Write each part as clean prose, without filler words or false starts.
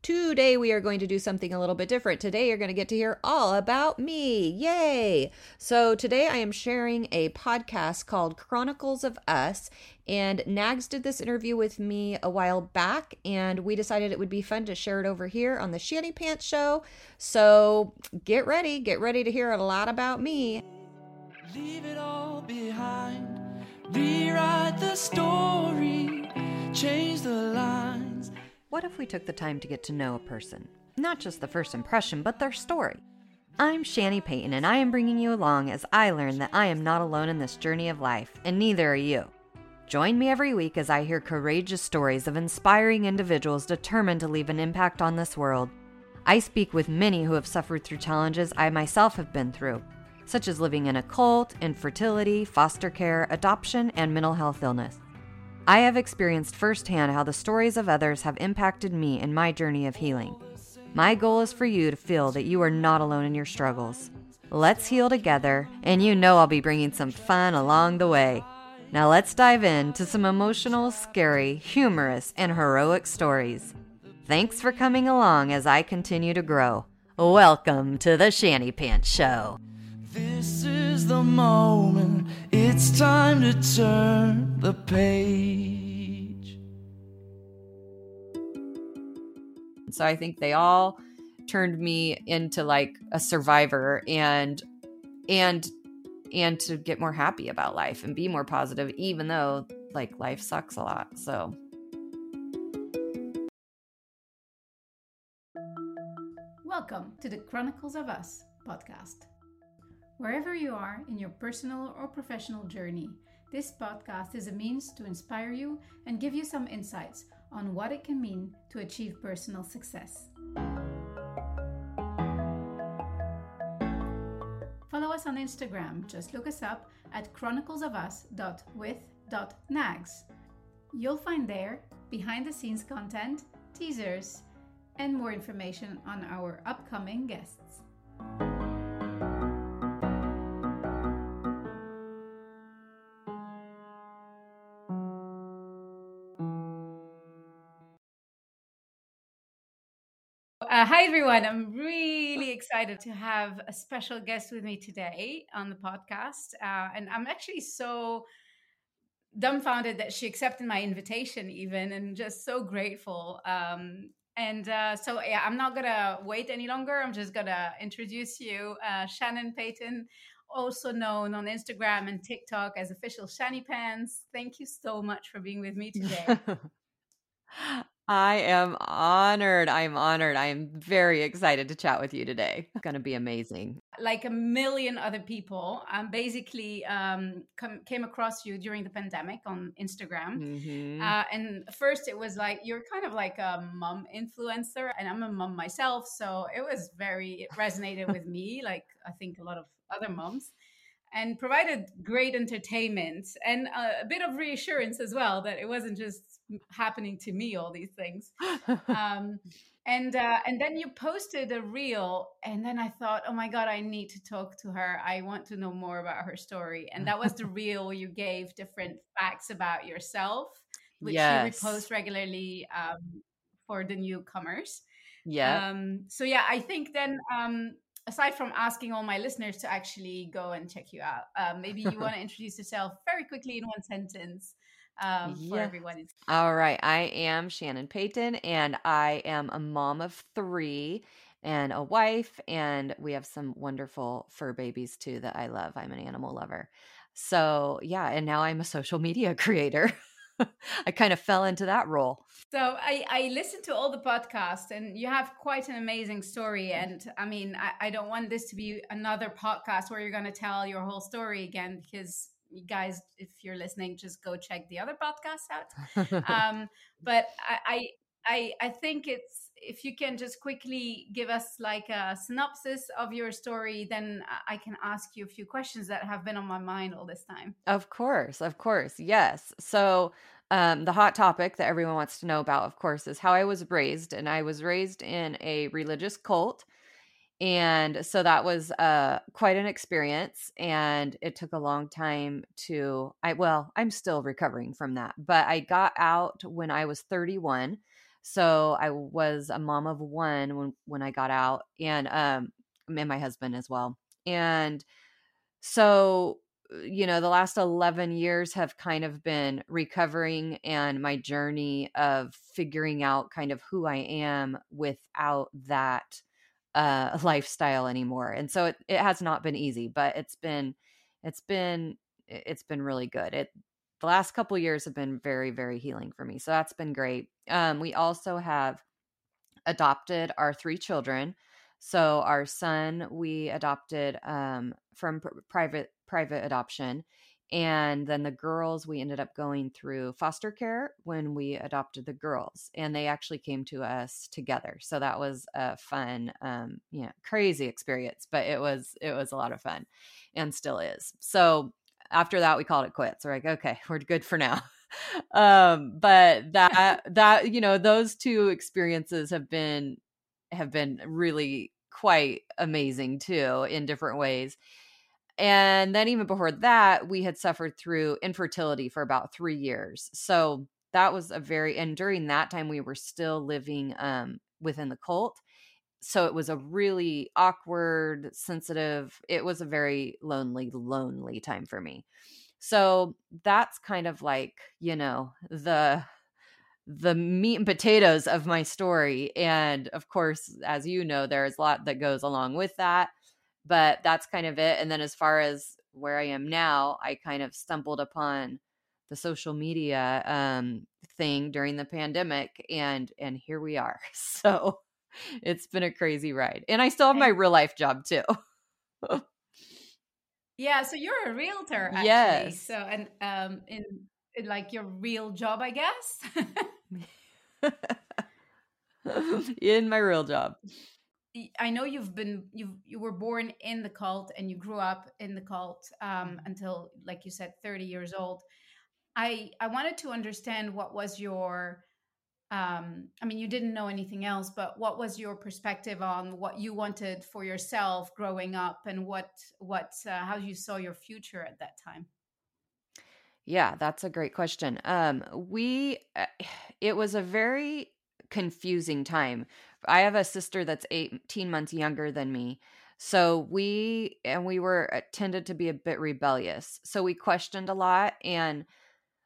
Today we are going to do something a little bit different. Today you're going to get to hear all about me. Yay! So today I am sharing a podcast called Chronicles of Us, and Nagz did this interview with me a while back, and we decided it would be fun to share it over here on the Shanty Pants Show. So get ready to hear a lot about me. Leave it all behind. Rewrite the story, change the lines. What if we took the time to get to know a person? Not just the first impression, but their story. I'm Shannon Payton, and I am bringing you along as I learn that I am not alone in this journey of life, and neither are you. Join me every week as I hear courageous stories of inspiring individuals determined to leave an impact on this world. I speak with many who have suffered through challenges I myself have been through, such as living in a cult, infertility, foster care, adoption, and mental health illness. I have experienced firsthand how the stories of others have impacted me in my journey of healing. My goal is for you to feel that you are not alone in your struggles. Let's heal together, and you know I'll be bringing some fun along the way. Now let's dive into some emotional, scary, humorous, and heroic stories. Thanks for coming along as I continue to grow. Welcome to the Shanty Pants Show. This is the moment, it's time to turn the page. So I think they all turned me into like a survivor and to get more happy about life and be more positive, even though like life sucks a lot. So welcome to the Chronicles of Us podcast. Wherever you are in your personal or professional journey, this podcast is a means to inspire you and give you some insights on what it can mean to achieve personal success. Follow us on Instagram. Just look us up at chroniclesofus.with.nags. You'll find there behind-the-scenes content, teasers, and more information on our upcoming guests. Hi, everyone. I'm really excited to have a special guest with me today on the podcast. And I'm actually so dumbfounded that she accepted my invitation even, and just so grateful. So, I'm not going to wait any longer. I'm just going to introduce you, Shannon Payton, also known on Instagram and TikTok as Official Shanty Pants. Thank you so much for being with me today. I am honored. I'm honored. I am very excited to chat with you today. It's going to be amazing. Like a million other people, basically came across you during the pandemic on Instagram. Mm-hmm. And first it was like, you're kind of like a mom influencer, and I'm a mom myself. So it resonated with me, like I think a lot of other moms, and provided great entertainment and a bit of reassurance as well, that it wasn't just happening to me, all these things. And then you posted a reel, and then I thought, oh my God, I need to talk to her. I want to know more about her story. And that was the reel where you gave different facts about yourself, which you repost regularly for the newcomers. Yeah. So yeah, I think then, aside from asking all my listeners to actually go and check you out, maybe you want to introduce yourself very quickly in one sentence for everyone. All right. I am Shannon Payton, and I am a mom of 3 and a wife, and we have some wonderful fur babies too that I love. I'm an animal lover. So yeah, and now I'm a social media creator. I kind of fell into that role. So I listened to all the podcasts, and you have quite an amazing story. And I mean, I don't want this to be another podcast where you're going to tell your whole story again, because you guys, if you're listening, just go check the other podcasts out. But I think it's, if you can just quickly give us like a synopsis of your story, then I can ask you a few questions that have been on my mind all this time. Of course. Yes. So the hot topic that everyone wants to know about, of course, is how I was raised. And I was raised in a religious cult. And so that was quite an experience. And it took a long time to, I'm still recovering from that, but I got out when I was 31. So I was a mom of 1 when I got out, and my husband as well. And so, you know, the last 11 years have kind of been recovering and my journey of figuring out kind of who I am without that lifestyle anymore. And so it has not been easy, but it's been really good. The last couple of years have been very, very healing for me. So that's been great. We also have adopted our 3 children. So our son, we adopted from private adoption. And then the girls, we ended up going through foster care when we adopted the girls, and they actually came to us together. So that was a fun, crazy experience, but it was a lot of fun and still is. So after that, we called it quits. We're like, okay, we're good for now. But that, you know, those 2 experiences have been really quite amazing too, in different ways. And then even before that, we had suffered through infertility for about 3 years. So that was and during that time, we were still living within the cult. So it was a really awkward, sensitive, it was a very lonely, lonely time for me. So that's kind of like, you know, the meat and potatoes of my story. And of course, as you know, there's a lot that goes along with that, but that's kind of it. And then as far as where I am now, I kind of stumbled upon the social media thing during the pandemic, and here we are. So it's been a crazy ride. And I still have my real life job too. Yeah. So you're a realtor, actually. Yes. So, and in like your real job, I guess. In my real job. I know you were born in the cult and you grew up in the cult until, like you said, 30 years old. I wanted to understand what was your, you didn't know anything else, but what was your perspective on what you wanted for yourself growing up, and what how you saw your future at that time? Yeah, that's a great question. It was a very confusing time. I have a sister that's 18 months younger than me. So we were tended to be a bit rebellious. So we questioned a lot. And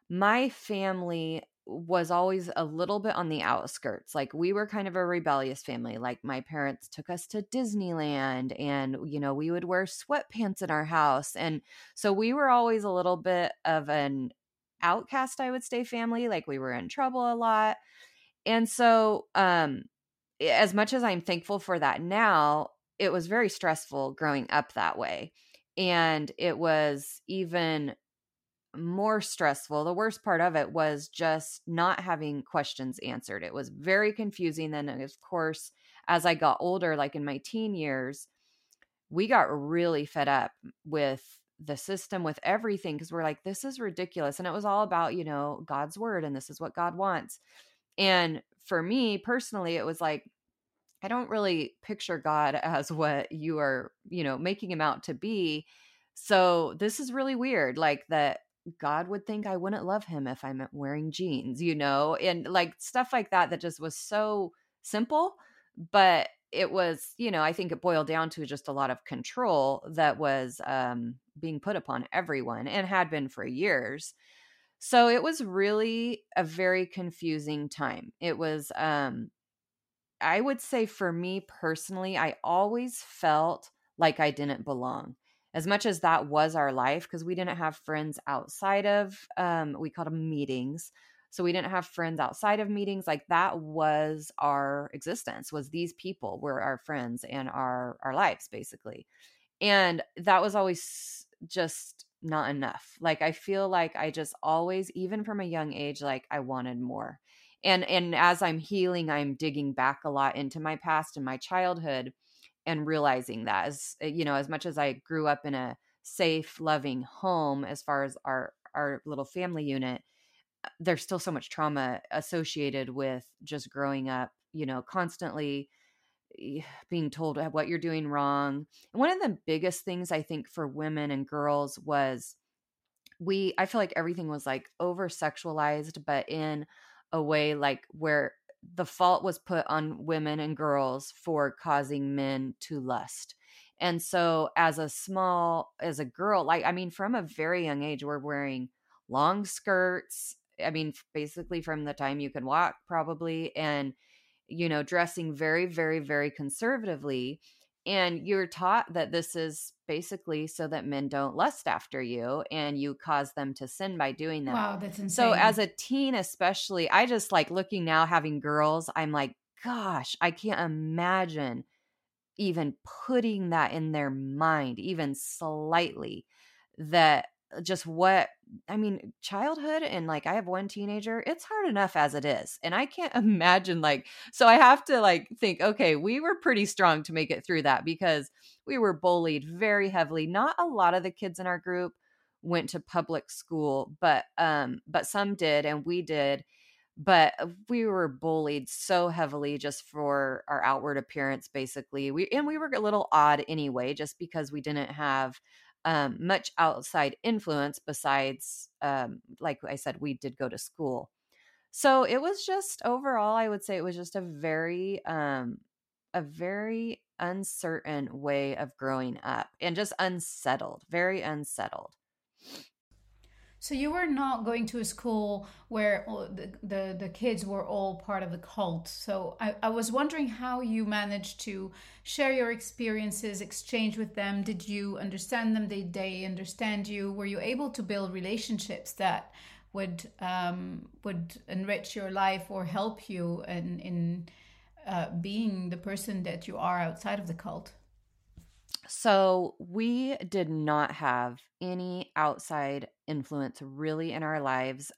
my family was always a little bit on the outskirts. Like, we were kind of a rebellious family. Like, my parents took us to Disneyland, and, you know, we would wear sweatpants in our house. And so we were always a little bit of an outcast, I would say, family. Like, we were in trouble a lot. And so as much as I'm thankful for that now, it was very stressful growing up that way. And it was even more stressful. The worst part of it was just not having questions answered. It was very confusing. Then, of course, as I got older, like in my teen years, we got really fed up with the system, with everything, because we're like, this is ridiculous. And it was all about, you know, God's word, and this is what God wants. And for me personally, it was like, I don't really picture God as what you are, you know, making him out to be. So this is really weird. Like that God would think I wouldn't love him if I'm wearing jeans, you know, and like stuff like that, that just was so simple. But it was, you know, I think it boiled down to just a lot of control that was being put upon everyone and had been for years. So it was really a very confusing time. It was, I would say for me personally, I always felt like I didn't belong. As much as that was our life, because we didn't have friends outside of, we called them meetings. So we didn't have friends outside of meetings. Like that was our existence, was these people were our friends and our lives basically. And that was always just not enough. Like, I feel like I just always, even from a young age, like I wanted more. And as I'm healing, I'm digging back a lot into my past and my childhood and realizing that, as you know, as much as I grew up in a safe, loving home, as far as our little family unit, there's still so much trauma associated with just growing up, you know, constantly being told what you're doing wrong. And one of the biggest things I think for women and girls was I feel like everything was like over-sexualized, but in a way like where the fault was put on women and girls for causing men to lust. And so as a girl, like, I mean, from a very young age, we're wearing long skirts. I mean, basically from the time you can walk probably, and, you know, dressing very, very, very conservatively. And you're taught that this is basically so that men don't lust after you and you cause them to sin by doing that. Wow, that's insane. So as a teen, especially, I just like looking now, having girls, I'm like, gosh, I can't imagine even putting that in their mind, even slightly, that just what, I mean, childhood. And like, I have one teenager, it's hard enough as it is. And I can't imagine, like, so I have to like think, okay, we were pretty strong to make it through that, because we were bullied very heavily. Not a lot of the kids in our group went to public school, but some did, and we did, but we were bullied so heavily just for our outward appearance, basically. We were a little odd anyway, just because we didn't have much outside influence besides, like I said, we did go to school. So it was just overall, I would say it was just a very uncertain way of growing up, and just unsettled, very unsettled. So you were not going to a school where the kids were all part of the cult. So I was wondering how you managed to share your experiences, exchange with them. Did you understand them? Did they understand you? Were you able to build relationships that would enrich your life or help you in being the person that you are outside of the cult? So we did not have any outside influence really in our lives.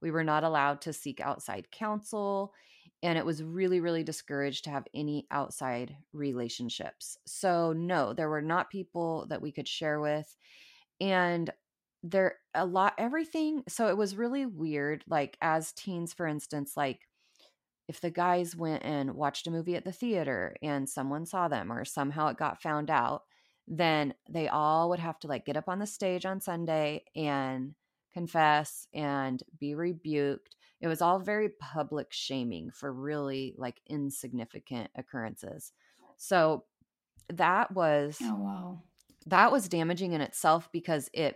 We were not allowed to seek outside counsel, and it was really, really discouraged to have any outside relationships. So no, there were not people that we could share with, and everything. So it was really weird. Like as teens, for instance, like, if the guys went and watched a movie at the theater and someone saw them or somehow it got found out, then they all would have to like get up on the stage on Sunday and confess and be rebuked. It was all very public shaming for really like insignificant occurrences. So that was, oh, wow. That was damaging in itself, because it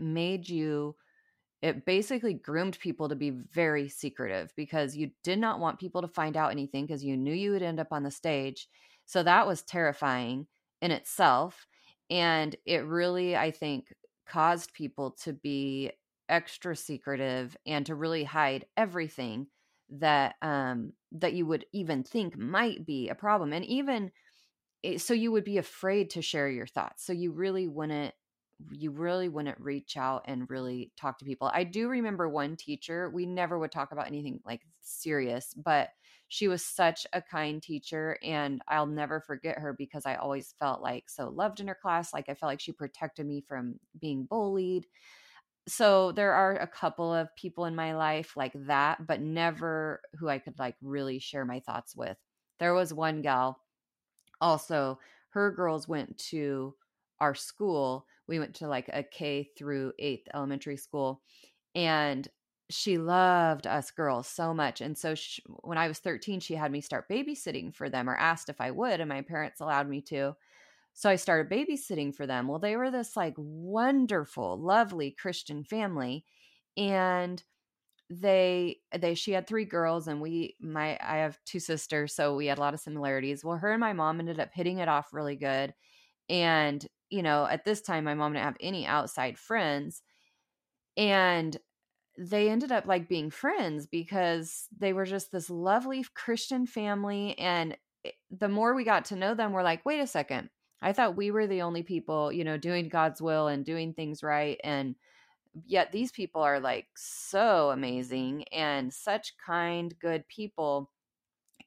basically groomed people to be very secretive, because you did not want people to find out anything, because you knew you would end up on the stage. So that was terrifying in itself. And it really, I think, caused people to be extra secretive and to really hide everything that you would even think might be a problem. And even so you would be afraid to share your thoughts. So you really wouldn't reach out and really talk to people. I do remember one teacher, we never would talk about anything like serious, but she was such a kind teacher, and I'll never forget her because I always felt like so loved in her class. Like I felt like she protected me from being bullied. So there are a couple of people in my life like that, but never who I could like really share my thoughts with. There was one gal also, her girls went to our school. We went to like a K-8 elementary school, and she loved us girls so much. And so when I was 13, she had me start babysitting for them, or asked if I would, and my parents allowed me to. So I started babysitting for them. Well, they were this like wonderful, lovely Christian family, and she had three girls, and I have two sisters, so we had a lot of similarities. Well, her and my mom ended up hitting it off really good, and at this time, my mom didn't have any outside friends, and they ended up like being friends because they were just this lovely Christian family. And the more we got to know them, we're like, wait a second, I thought we were the only people, doing God's will and doing things right. And yet these people are like so amazing and such kind, good people.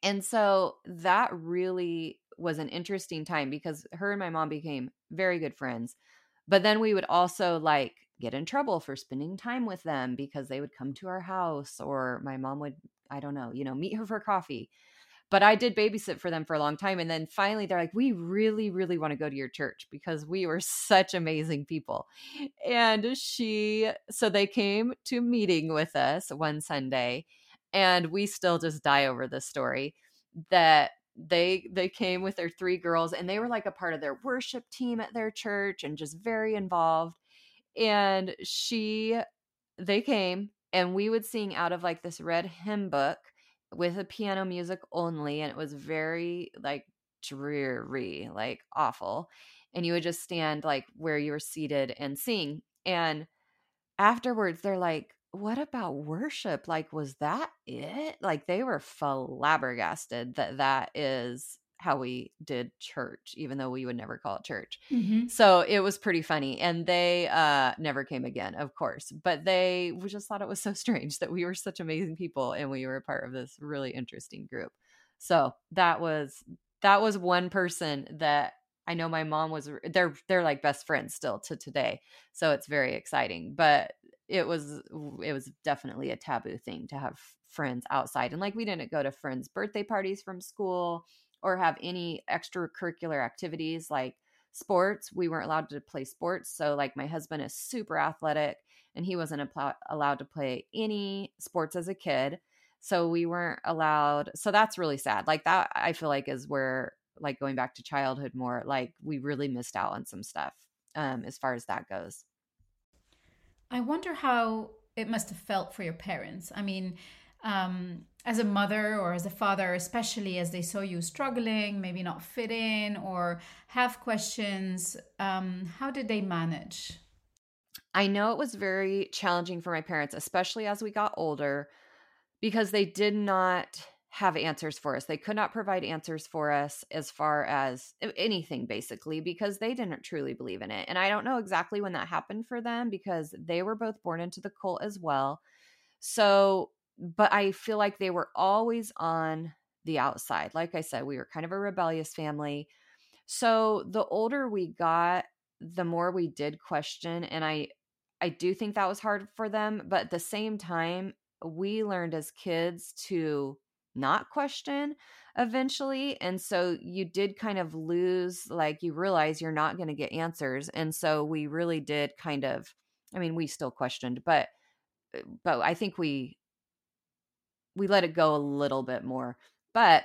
And so that really was an interesting time because her and my mom became very good friends. But then we would also like get in trouble for spending time with them because they would come to our house, or my mom would, meet her for coffee. But I did babysit for them for a long time. And then finally they're like, we really, really want to go to your church because we were such amazing people. And so they came to meeting with us one Sunday, and we still just die over this story, that they came with their three girls, and they were like a part of their worship team at their church and just very involved. And they came, and we would sing out of like this red hymn book with a piano music only. And it was very like dreary, like awful. And you would just stand like where you were seated and sing. And afterwards they're like, what about worship? Like, was that it? Like they were flabbergasted that is how we did church, even though we would never call it church. Mm-hmm. So it was pretty funny. And they never came again, of course, but they just thought it was so strange that we were such amazing people and we were a part of this really interesting group. So that was one person that I know my mom was, they're like best friends still to today. So it's very exciting, but it was definitely a taboo thing to have friends outside. And like, we didn't go to friends' birthday parties from school or have any extracurricular activities like sports. We weren't allowed to play sports. So like my husband is super athletic, and he wasn't allowed to play any sports as a kid. So we weren't allowed. So that's really sad. Like that, I feel like, is where like going back to childhood more, like we really missed out on some stuff as far as that goes. I wonder how it must have felt for your parents. I mean, as a mother or as a father, especially as they saw you struggling, maybe not fit in or have questions, how did they manage? I know it was very challenging for my parents, especially as we got older, because they did not have answers for us. They could not provide answers for us as far as anything, basically, because they didn't truly believe in it. And I don't know exactly when that happened for them, because they were both born into the cult as well. So, but I feel like they were always on the outside. Like I said, we were kind of a rebellious family. So the older we got, the more we did question. And I do think that was hard for them. But at the same time, we learned as kids to not question eventually. And so you did kind of lose, like you realize you're not going to get answers. And so we really did kind of, I mean, we still questioned, but I think we let it go a little bit more. But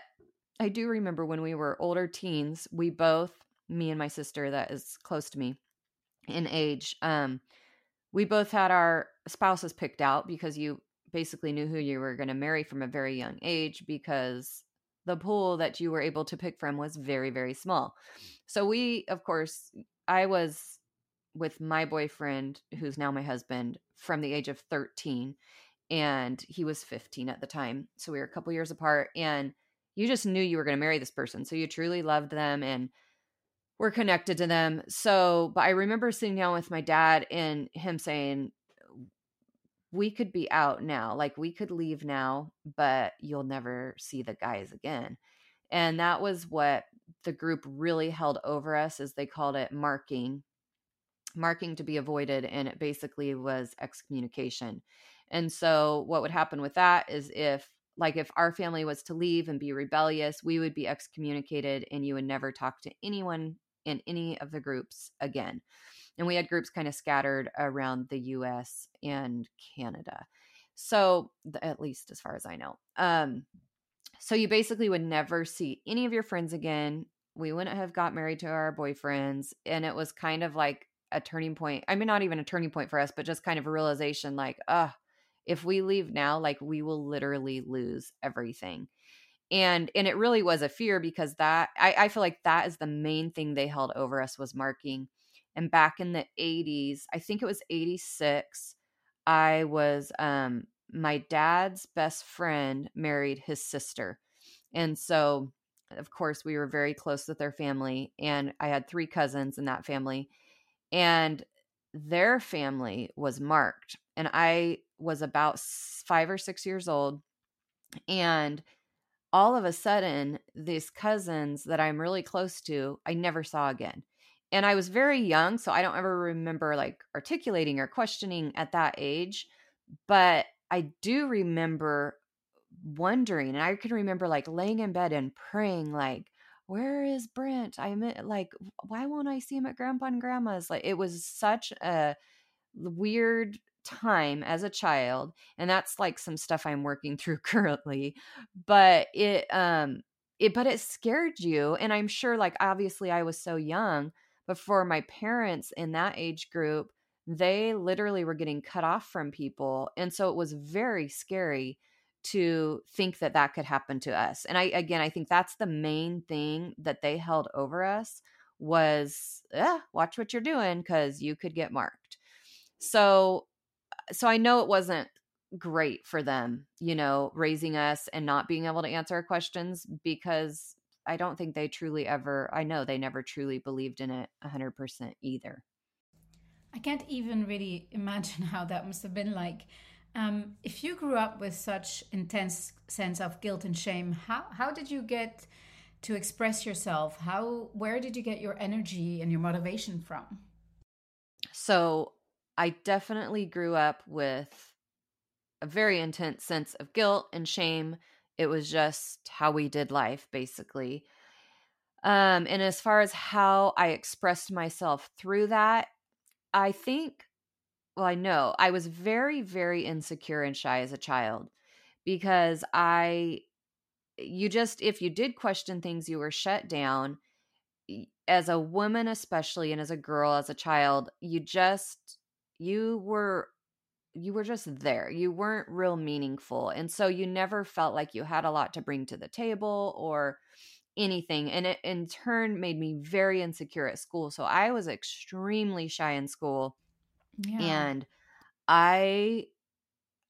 I do remember when we were older teens, me and my sister that is close to me in age, we both had our spouses picked out, because you basically knew who you were going to marry from a very young age, because the pool that you were able to pick from was very, very small. So I was with my boyfriend, who's now my husband, from the age of 13. and he was 15 at the time. So we were a couple years apart, and you just knew you were going to marry this person. So you truly loved them and were connected to them. So, but I remember sitting down with my dad and him saying, we could be out now, like we could leave now, but you'll never see the guys again. And that was what the group really held over us, as they called it marking to be avoided. And it basically was excommunication. And so what would happen with that is if our family was to leave and be rebellious, we would be excommunicated and you would never talk to anyone in any of the groups again. And we had groups kind of scattered around the US and Canada. So at least as far as I know. So you basically would never see any of your friends again. We wouldn't have got married to our boyfriends. And it was kind of like a turning point. I mean, not even a turning point for us, but just kind of a realization like, if we leave now, like we will literally lose everything. And it really was a fear, because that I feel like that is the main thing they held over us, was marking. And back in the 80s, I think it was 86, I was, my dad's best friend married his sister. And so, of course, we were very close with their family. And I had three cousins in that family. And their family was marked. And I was about 5 or 6 years old. And all of a sudden, these cousins that I'm really close to, I never saw again. And I was very young, so I don't ever remember like articulating or questioning at that age. But I do remember wondering, and I can remember like laying in bed and praying, like, where is Brent? Why won't I see him at Grandpa and Grandma's? Like, it was such a weird time as a child. And that's like some stuff I'm working through currently. But it scared you. And I'm sure, like, obviously I was so young. But for my parents in that age group, they literally were getting cut off from people. And so it was very scary to think that that could happen to us. And I think that's the main thing that they held over us was, watch what you're doing because you could get marked. So I know it wasn't great for them, raising us and not being able to answer our questions, because I don't think they truly ever, I know they never truly believed in it 100% either. I can't even really imagine how that must have been like. If you grew up with such intense sense of guilt and shame, how did you get to express yourself? Where did you get your energy and your motivation from? So I definitely grew up with a very intense sense of guilt and shame. It was just how we did life, basically. And as far as how I expressed myself through that, I know I was very, very insecure and shy as a child, because if you did question things, you were shut down. As a woman, especially, and as a girl, as a child, you were just there. You weren't real meaningful. And so you never felt like you had a lot to bring to the table or anything. And it in turn made me very insecure at school. So I was extremely shy in school. Yeah. And I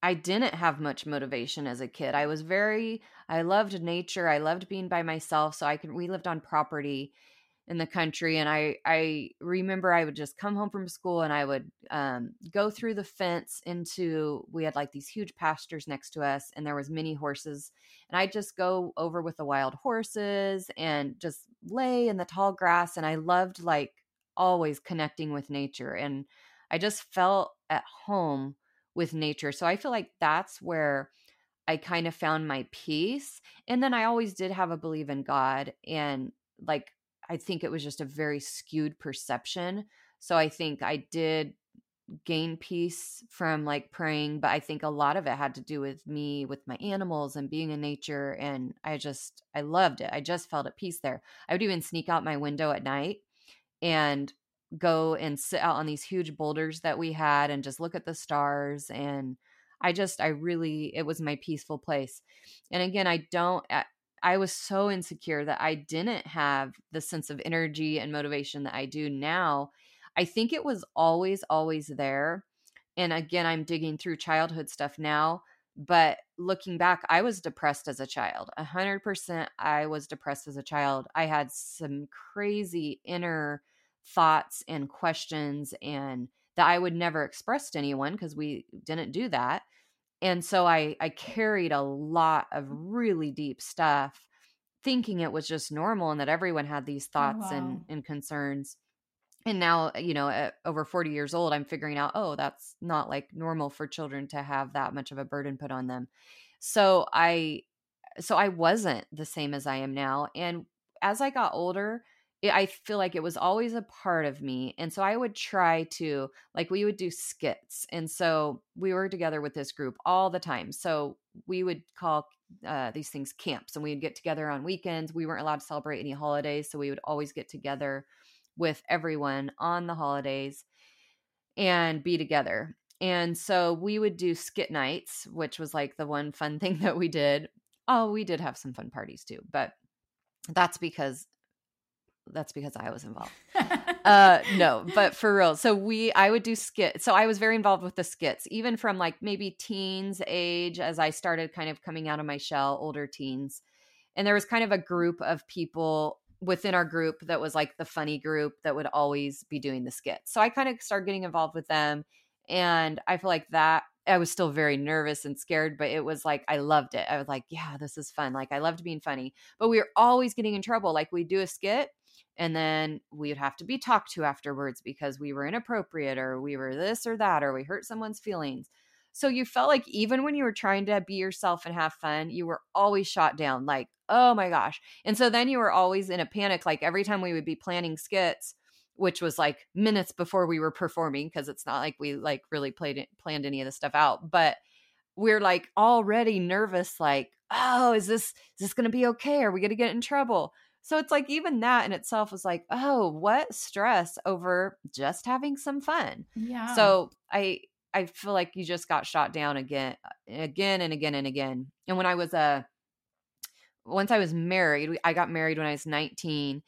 didn't have much motivation as a kid. I loved nature. I loved being by myself. So we lived on property in the country. And I remember I would just come home from school and I would go through the fence we had like these huge pastures next to us, and there was many horses, and I'd just go over with the wild horses and just lay in the tall grass. And I loved like always connecting with nature, and I just felt at home with nature. So I feel like that's where I kind of found my peace. And then I always did have a belief in God, and like, I think it was just a very skewed perception. So I think I did gain peace from like praying, but I think a lot of it had to do with me, with my animals and being in nature. And I loved it. I just felt at peace there. I would even sneak out my window at night and go and sit out on these huge boulders that we had and just look at the stars. And it was my peaceful place. And again, I was so insecure that I didn't have the sense of energy and motivation that I do now. I think it was always there. And again, I'm digging through childhood stuff now, But looking back, I was depressed as a child. 100% I was depressed as a child. I had some crazy inner thoughts and questions, and that I would never express to anyone because we didn't do that. And so I carried a lot of really deep stuff, thinking it was just normal and that everyone had these thoughts and concerns. And now, you know, at over 40 years old, I'm figuring out, oh, that's not like normal for children to have that much of a burden put on them. So I wasn't the same as I am now. And as I got older, I feel like it was always a part of me. And so I would try to, like, we would do skits. And so we were together with this group all the time. So we would call these things camps, and we'd get together on weekends. We weren't allowed to celebrate any holidays. So we would always get together with everyone on the holidays and be together. And so we would do skit nights, which was like the one fun thing that we did. Oh, we did have some fun parties too, but that's because I was involved. No, but for real. So I would do skits. So I was very involved with the skits, even from like maybe teens age, as I started kind of coming out of my shell, older teens. And there was kind of a group of people within our group that was like the funny group that would always be doing the skits. So I kind of started getting involved with them. And I feel like that I was still very nervous and scared, but it was like, I loved it. I was like, yeah, this is fun. Like, I loved being funny, but we were always getting in trouble. Like, we do a skit and then we would have to be talked to afterwards because we were inappropriate, or we were this or that, or we hurt someone's feelings. So you felt like even when you were trying to be yourself and have fun, you were always shot down, like, oh my gosh. And so then you were always in a panic. Like, every time we would be planning skits, which was like minutes before we were performing, because it's not like we like really planned any of this stuff out, but we're like already nervous, like, oh, is this going to be okay? Are we going to get in trouble? So it's like, even that in itself was like, oh, what stress over just having some fun. Yeah. So I feel like you just got shot down again and again. And when I was once I was married, I got married when I was 19.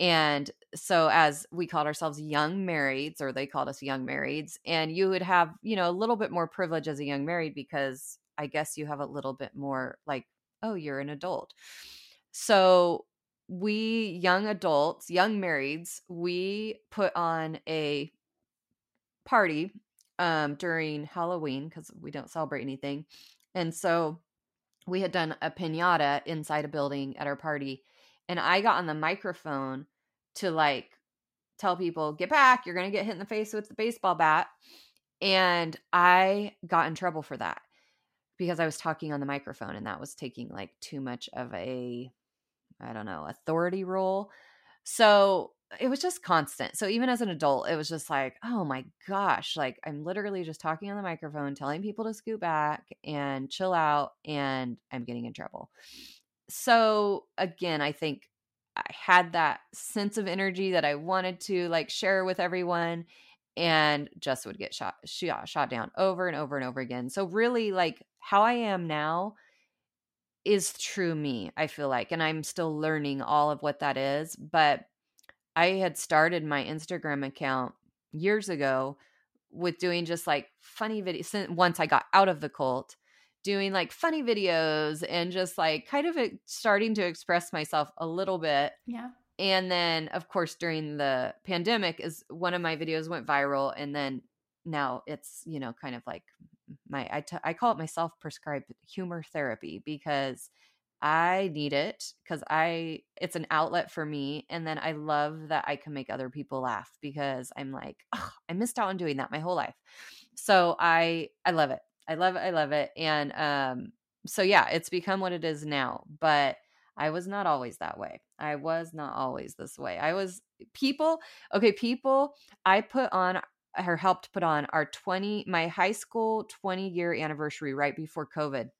And so as we called ourselves young marrieds, or they called us young marrieds, and you would have, you know, a little bit more privilege as a young married, because I guess you have a little bit more like, oh, you're an adult. So we young adults, young marrieds, we put on a party during Halloween, because we don't celebrate anything. And so we had done a piñata inside a building at our party. And I got on the microphone to like tell people, get back, you're going to get hit in the face with the baseball bat. And I got in trouble for that because I was talking on the microphone, and that was taking like too much of a, I don't know, authority role. So it was just constant. So even as an adult, it was just like, oh my gosh, like I'm literally just talking on the microphone, telling people to scoot back and chill out, and I'm getting in trouble. So again, I think I had that sense of energy that I wanted to like share with everyone, and just would get shot down over and over and over again. So really, like, how I am now is true me, I feel like, and I'm still learning all of what that is. But I had started my Instagram account years ago with doing just like funny videos. Once I got out of the cult, doing like funny videos and just like kind of starting to express myself a little bit. Yeah. And then of course during the pandemic is one of my videos went viral, and then now it's, you know, kind of like I call it my self-prescribed humor therapy, because I need it, because it's an outlet for me. And then I love that I can make other people laugh, because I'm like, oh, I missed out on doing that my whole life. So I love it. I love it. And so yeah, it's become what it is now, but I was not always that way. I was not always this way. I put on, or helped put on my high school 20-year anniversary right before COVID.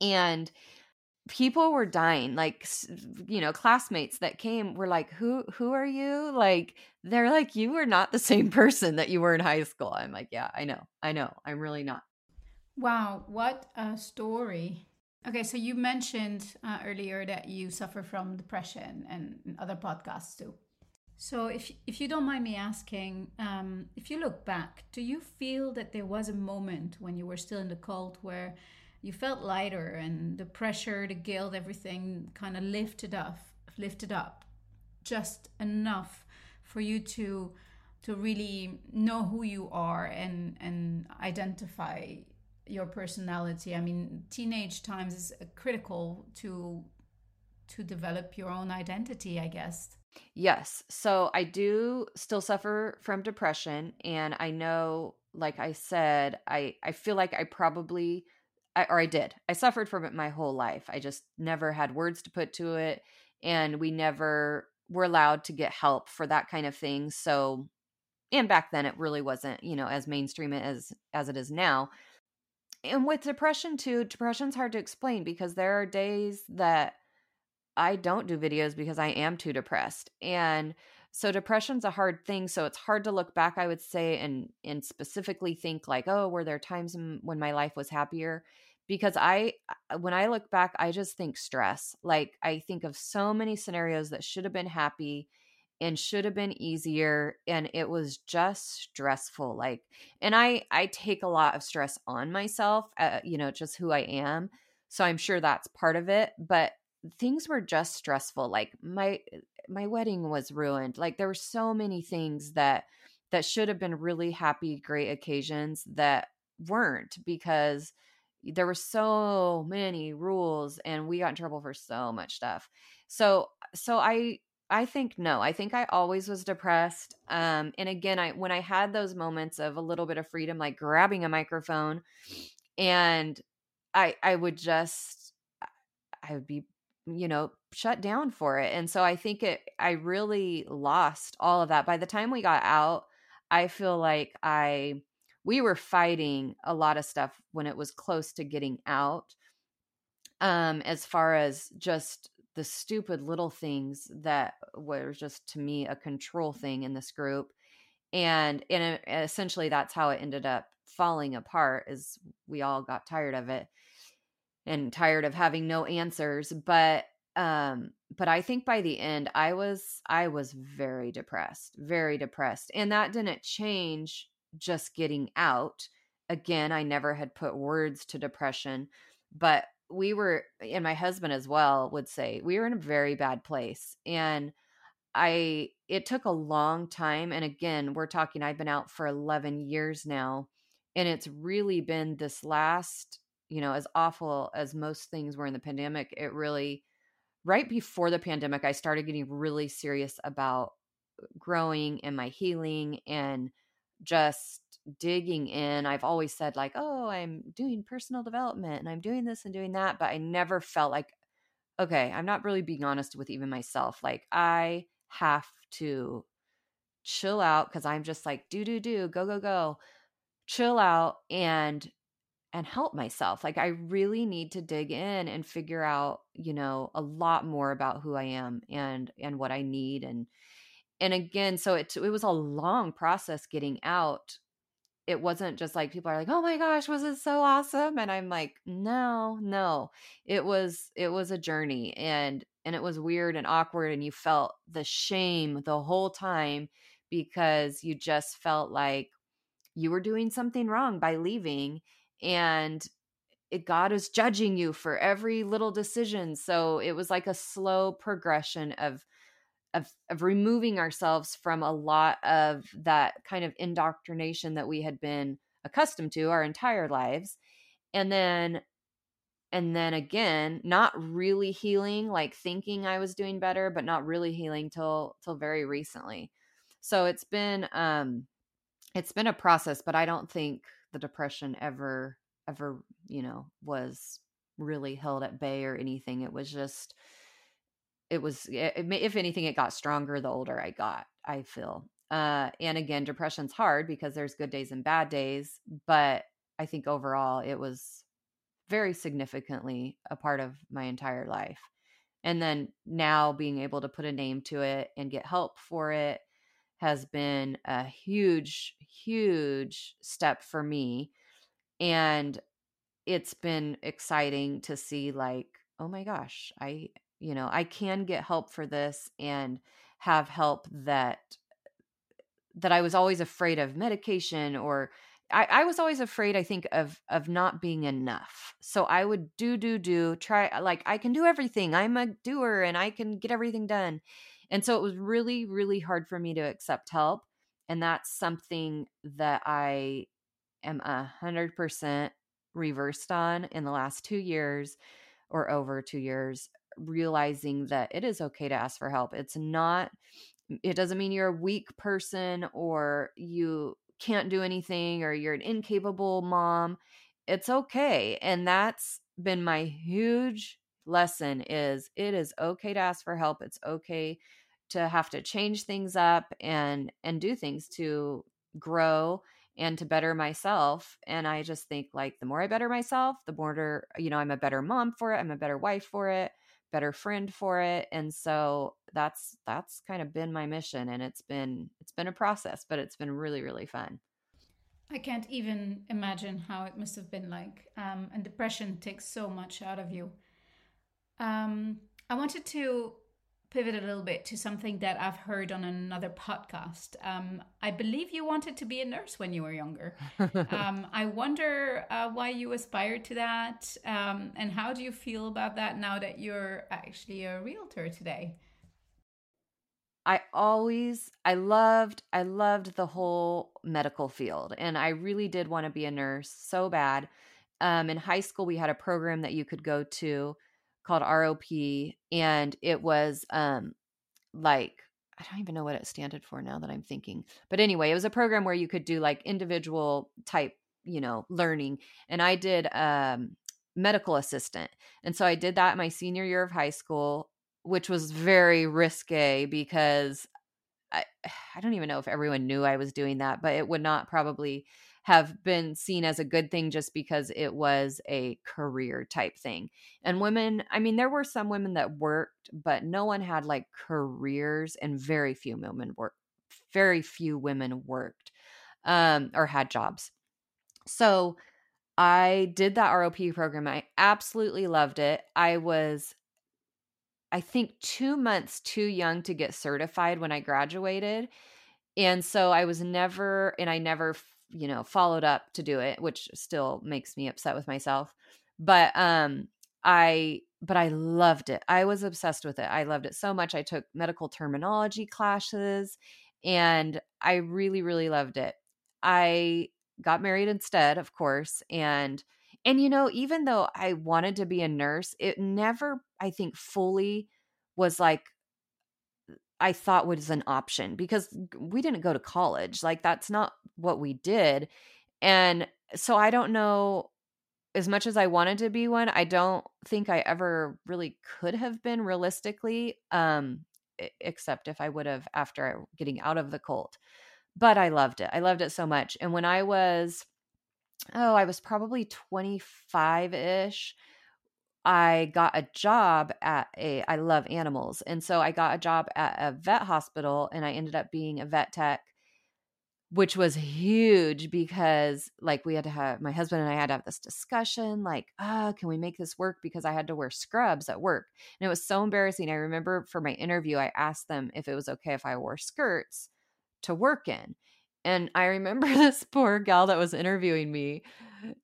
And people were dying, like, you know, classmates that came were like, who are you? Like, they're like, you were not the same person that you were in high school. I'm like, yeah, I know. I'm really not. Wow. What a story. Okay. So you mentioned earlier that you suffer from depression, and other podcasts too. So if you don't mind me asking, if you look back, do you feel that there was a moment when you were still in the cult where you felt lighter, and the pressure, the guilt, everything kind of lifted up just enough for you to really know who you are and identify your personality. I mean, teenage times is critical to develop your own identity, I guess. Yes. So I do still suffer from depression. And I know, like I said, I feel like I did. I suffered from it my whole life. I just never had words to put to it. And we never were allowed to get help for that kind of thing. So, and back then it really wasn't, as mainstream as it is now. And with depression too, depression's hard to explain because there are days that I don't do videos because I am too depressed. And so depression's a hard thing. So it's hard to look back, I would say, and specifically think like, oh, were there times when my life was happier? Because when I look back, I just think stress. Like I think of so many scenarios that should have been happy and should have been easier. And it was just stressful. And I take a lot of stress on myself, just who I am. So I'm sure that's part of it. But things were just stressful. Like my wedding was ruined. Like there were so many things that should have been really happy, great occasions that weren't because there were so many rules and we got in trouble for so much stuff. So I think, no, I think I always was depressed. And again, when I had those moments of a little bit of freedom, like grabbing a microphone and I would be shut down for it. And so I think I really lost all of that. By the time we got out, I feel like we were fighting a lot of stuff when it was close to getting out. As far as just the stupid little things that were just, to me, a control thing in this group. And essentially that's how it ended up falling apart, is we all got tired of it and tired of having no answers. But I think by the end I was very depressed. And that didn't change just getting out. Again, I never had put words to depression, but we were, and my husband as well would say, we were in a very bad place. And it took a long time. And again, we're talking, I've been out for 11 years now, and it's really been this last, as awful as most things were in the pandemic, it really, right before the pandemic, I started getting really serious about growing and my healing and just digging in. I've always said like, oh, I'm doing personal development and I'm doing this and doing that. But I never felt like, okay, I'm not really being honest with even myself. Like I have to chill out because I'm just like, go, chill out and help myself. Like I really need to dig in and figure out, a lot more about who I am and what I need. And again, so it was a long process getting out. It wasn't just like people are like, oh my gosh, was it so awesome? And I'm like, no, it was a journey and it was weird and awkward. And you felt the shame the whole time because you just felt like you were doing something wrong by leaving. And God is judging you for every little decision. So it was like a slow progression of removing ourselves from a lot of that kind of indoctrination that we had been accustomed to our entire lives. And then again, not really healing, like thinking I was doing better, but not really healing till very recently. So it's been a process, but I don't think the depression ever, was really held at bay or anything. It was just, if anything, it got stronger the older I got, I feel. And again, depression's hard because there's good days and bad days, but I think overall it was very significantly a part of my entire life. And then now being able to put a name to it and get help for it has been a huge, huge step for me. And it's been exciting to see like, oh my gosh, I can get help for this and have help that I was always afraid of, medication or I was always afraid, I think, of not being enough. So I would do, try, like, I can do everything. I'm a doer and I can get everything done. And so it was really, really hard for me to accept help. And that's something that I am 100% reversed on in the last 2 years or over 2 years, realizing that it is okay to ask for help. It doesn't mean you're a weak person or you can't do anything or you're an incapable mom. It's okay. And that's been my huge lesson is it is okay to ask for help. It's okay to have to change things up and do things to grow and to better myself. And I just think, like, the more I better myself, the more, I'm a better mom for it. I'm a better wife for it, better friend for it. And so that's kind of been my mission. And it's been a process, but it's been really, really fun. I can't even imagine how it must have been like, and depression takes so much out of you. I wanted to pivot a little bit to something that I've heard on another podcast. I believe you wanted to be a nurse when you were younger. I wonder why you aspired to that, and how do you feel about that now that you're actually a realtor today? I loved the whole medical field, and I really did want to be a nurse so bad. In high school, we had a program that you could go to called ROP, and it was I don't even know what it standed for now that I'm thinking. But anyway, it was a program where you could do like individual type, learning. And I did medical assistant. And so I did that my senior year of high school, which was very risque because I don't even know if everyone knew I was doing that, but it would not probably have been seen as a good thing just because it was a career type thing. And women, there were some women that worked, but no one had like careers, and very few women worked or had jobs. So I did that ROP program. I absolutely loved it. I was, I think, 2 months too young to get certified when I graduated. And so I never followed up to do it, which still makes me upset with myself. But I loved it. I was obsessed with it. I loved it so much. I took medical terminology classes and I really, really loved it. I got married instead, of course. And even though I wanted to be a nurse, it never, I think, fully was like, I thought was an option, because we didn't go to college. Like, that's not what we did. And so I don't know, as much as I wanted to be one, I don't think I ever really could have been realistically, except if I would have after getting out of the cult. But I loved it. I loved it so much. And when I was, probably 25-ish, I got a job I love animals. And so I got a job at a vet hospital, and I ended up being a vet tech, which was huge because my husband and I had to have this discussion, like, can we make this work? Because I had to wear scrubs at work. And it was so embarrassing. I remember for my interview, I asked them if it was okay if I wore skirts to work in. And I remember this poor gal that was interviewing me,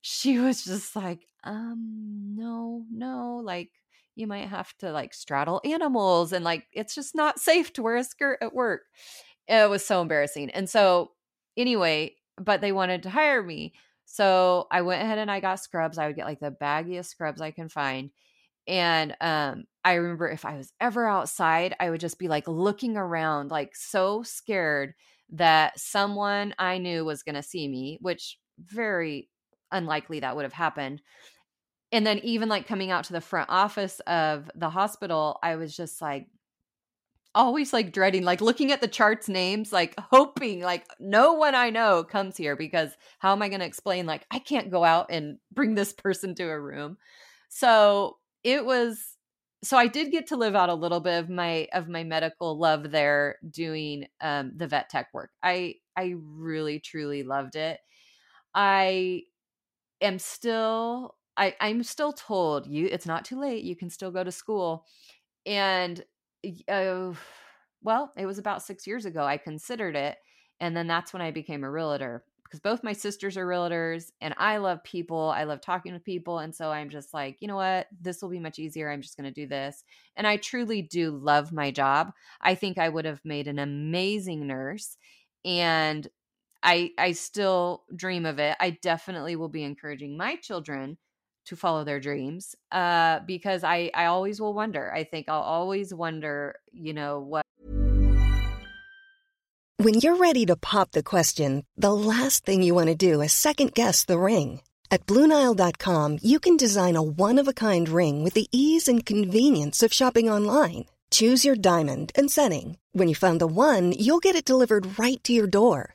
she was just like, no, like, you might have to like straddle animals, and like, it's just not safe to wear a skirt at work. It was so embarrassing. And so anyway, but they wanted to hire me. So I went ahead and I got scrubs. I would get like the baggiest scrubs I can find. And I remember if I was ever outside, I would just be like looking around, like so scared that someone I knew was going to see me, which very unlikely that would have happened. And then even like coming out to the front office of the hospital, I was just like always like dreading, like looking at the charts names, like hoping like no one I know comes here, because how am I going to explain, like, I can't go out and bring this person to a room. So I did get to live out a little bit of my medical love there, doing the vet tech work. I really, truly loved it. I'm still told, it's not too late. You can still go to school. And it was about 6 years ago I considered it. And then that's when I became a realtor, because both my sisters are realtors and I love people. I love talking with people. And so I'm just like, you know what? This will be much easier. I'm just going to do this. And I truly do love my job. I think I would have made an amazing nurse, and I still dream of it. I definitely will be encouraging my children to follow their dreams, because I always will wonder. I think I'll always wonder, you know, what. When you're ready to pop the question, the last thing you want to do is second guess the ring. At BlueNile.com, you can design a one-of-a-kind ring with the ease and convenience of shopping online. Choose your diamond and setting. When you find the one, you'll get it delivered right to your door.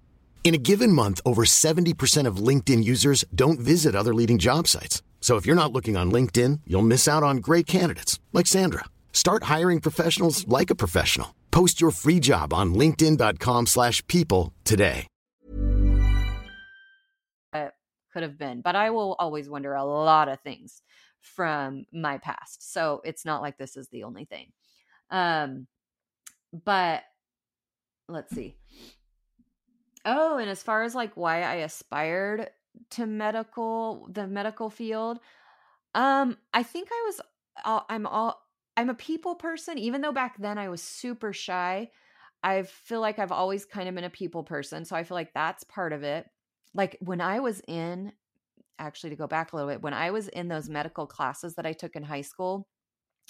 In a given month, over 70% of LinkedIn users don't visit other leading job sites. So if you're not looking on LinkedIn, you'll miss out on great candidates like Sandra. Start hiring professionals like a professional. Post your free job on linkedin.com/people today. Could have been, but I will always wonder a lot of things from my past. So it's not like this is the only thing. But let's see. Oh, and as far as like why I aspired to the medical field, I think I'm a people person. Even though back then I was super shy, I feel like I've always kind of been a people person. So I feel like that's part of it. Like when I was in, actually to go back a little bit, when I was in those medical classes that I took in high school,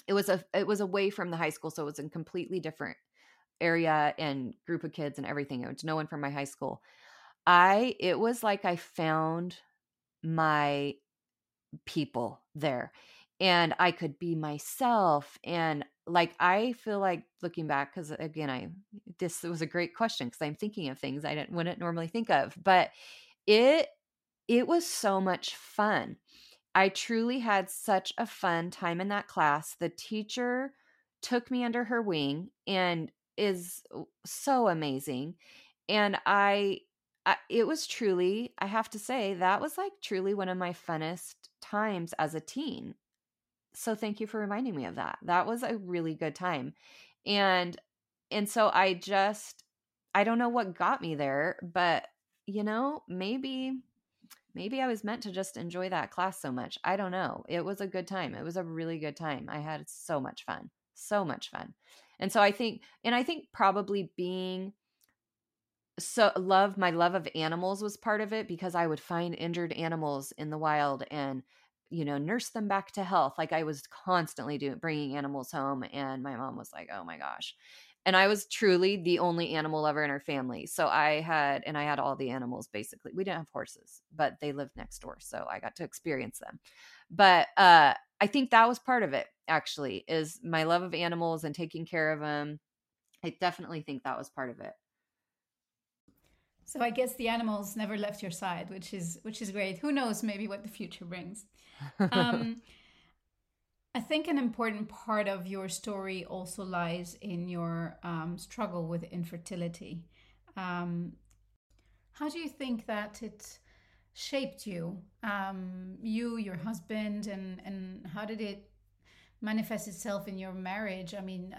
it was away from the high school. So it was a completely different area and group of kids and everything. It was no one from my high school. It was like I found my people there and I could be myself. And like, I feel like looking back, because again, this was a great question because I'm thinking of things I wouldn't normally think of, but it was so much fun. I truly had such a fun time in that class. The teacher took me under her wing and is so amazing. And it was truly, I have to say, that was like truly one of my funnest times as a teen. So thank you for reminding me of that. That was a really good time. And so I don't know what got me there, but you know, maybe I was meant to just enjoy that class so much. I don't know. It was a good time. It was a really good time. I had so much fun. And so I think probably being my love of animals was part of it, because I would find injured animals in the wild and, you know, nurse them back to health. Like I was constantly bringing animals home, and my mom was like, oh my gosh. And I was truly the only animal lover in our family. So I had all the animals basically. We didn't have horses, but they lived next door. So I got to experience them. But I think that was part of it actually, is my love of animals and taking care of them. I definitely think that was part of it. So I guess the animals never left your side, which is great. Who knows maybe what the future brings. I think an important part of your story also lies in your struggle with infertility. How do you think that it shaped you, your husband, and how did it manifest itself in your marriage? I mean,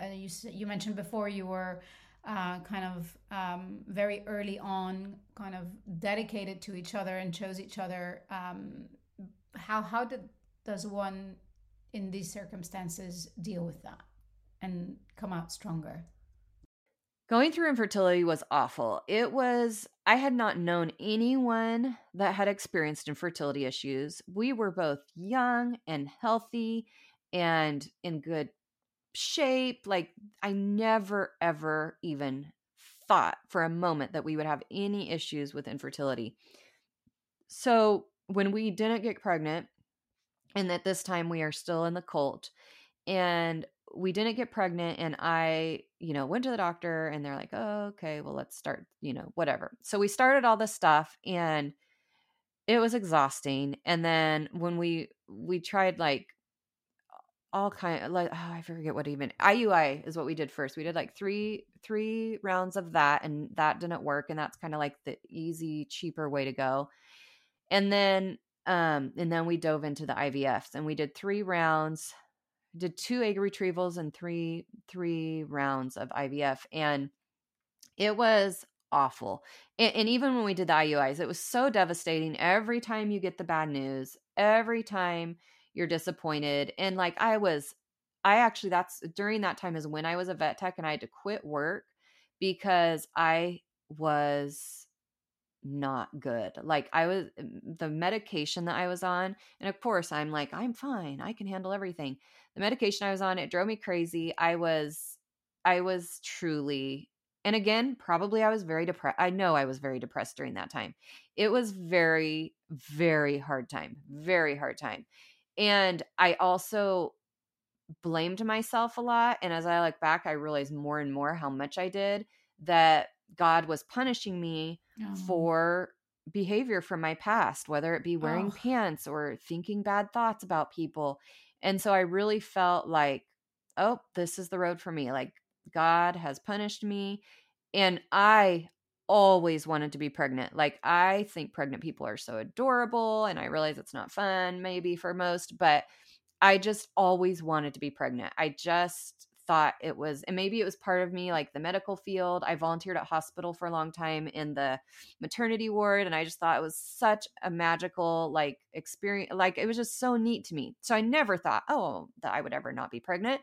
you mentioned before you were very early on kind of dedicated to each other and chose each other. How does one in these circumstances deal with that and come out stronger? Going through infertility was awful. I had not known anyone that had experienced infertility issues. We were both young and healthy and in good shape. Like I never, ever even thought for a moment that we would have any issues with infertility. So when we didn't get pregnant, and at this time we are still in the cult, and we didn't get pregnant, and I, you know, went to the doctor and they're like, oh, okay, well, let's start, you know, whatever. So we started all this stuff, and it was exhausting. And then when we tried like all kind of like, oh, I forget what even IUI is what we did first. We did like three rounds of that, and that didn't work. And that's kind of like the easy, cheaper way to go. And then we dove into the IVFs, and we did 3 rounds, did 2 egg retrievals and three rounds of IVF. And it was awful. And even when we did the IUIs, it was so devastating. Every time you get the bad news, every time you're disappointed. And like I actually, that's during that time is when I was a vet tech and I had to quit work because I was not good. Like the medication that I was on, and of course I'm like, I'm fine, I can handle everything. The medication I was on, it drove me crazy. I was truly, and again, probably I was very depressed. I know I was very depressed during that time. It was very, very hard time, very hard time. And I also blamed myself a lot. And as I look back, I realized more and more how much I did, that God was punishing me for behavior from my past, whether it be wearing pants or thinking bad thoughts about people. And so I really felt like, oh, this is the road for me. Like God has punished me. And I always wanted to be pregnant. Like I think pregnant people are so adorable, and I realize it's not fun maybe for most, but I just always wanted to be pregnant. I just thought it was, and maybe it was part of me, like the medical field. I volunteered at hospital for a long time in the maternity ward. And I just thought it was such a magical like experience. Like it was just so neat to me. So I never thought, oh, that I would ever not be pregnant.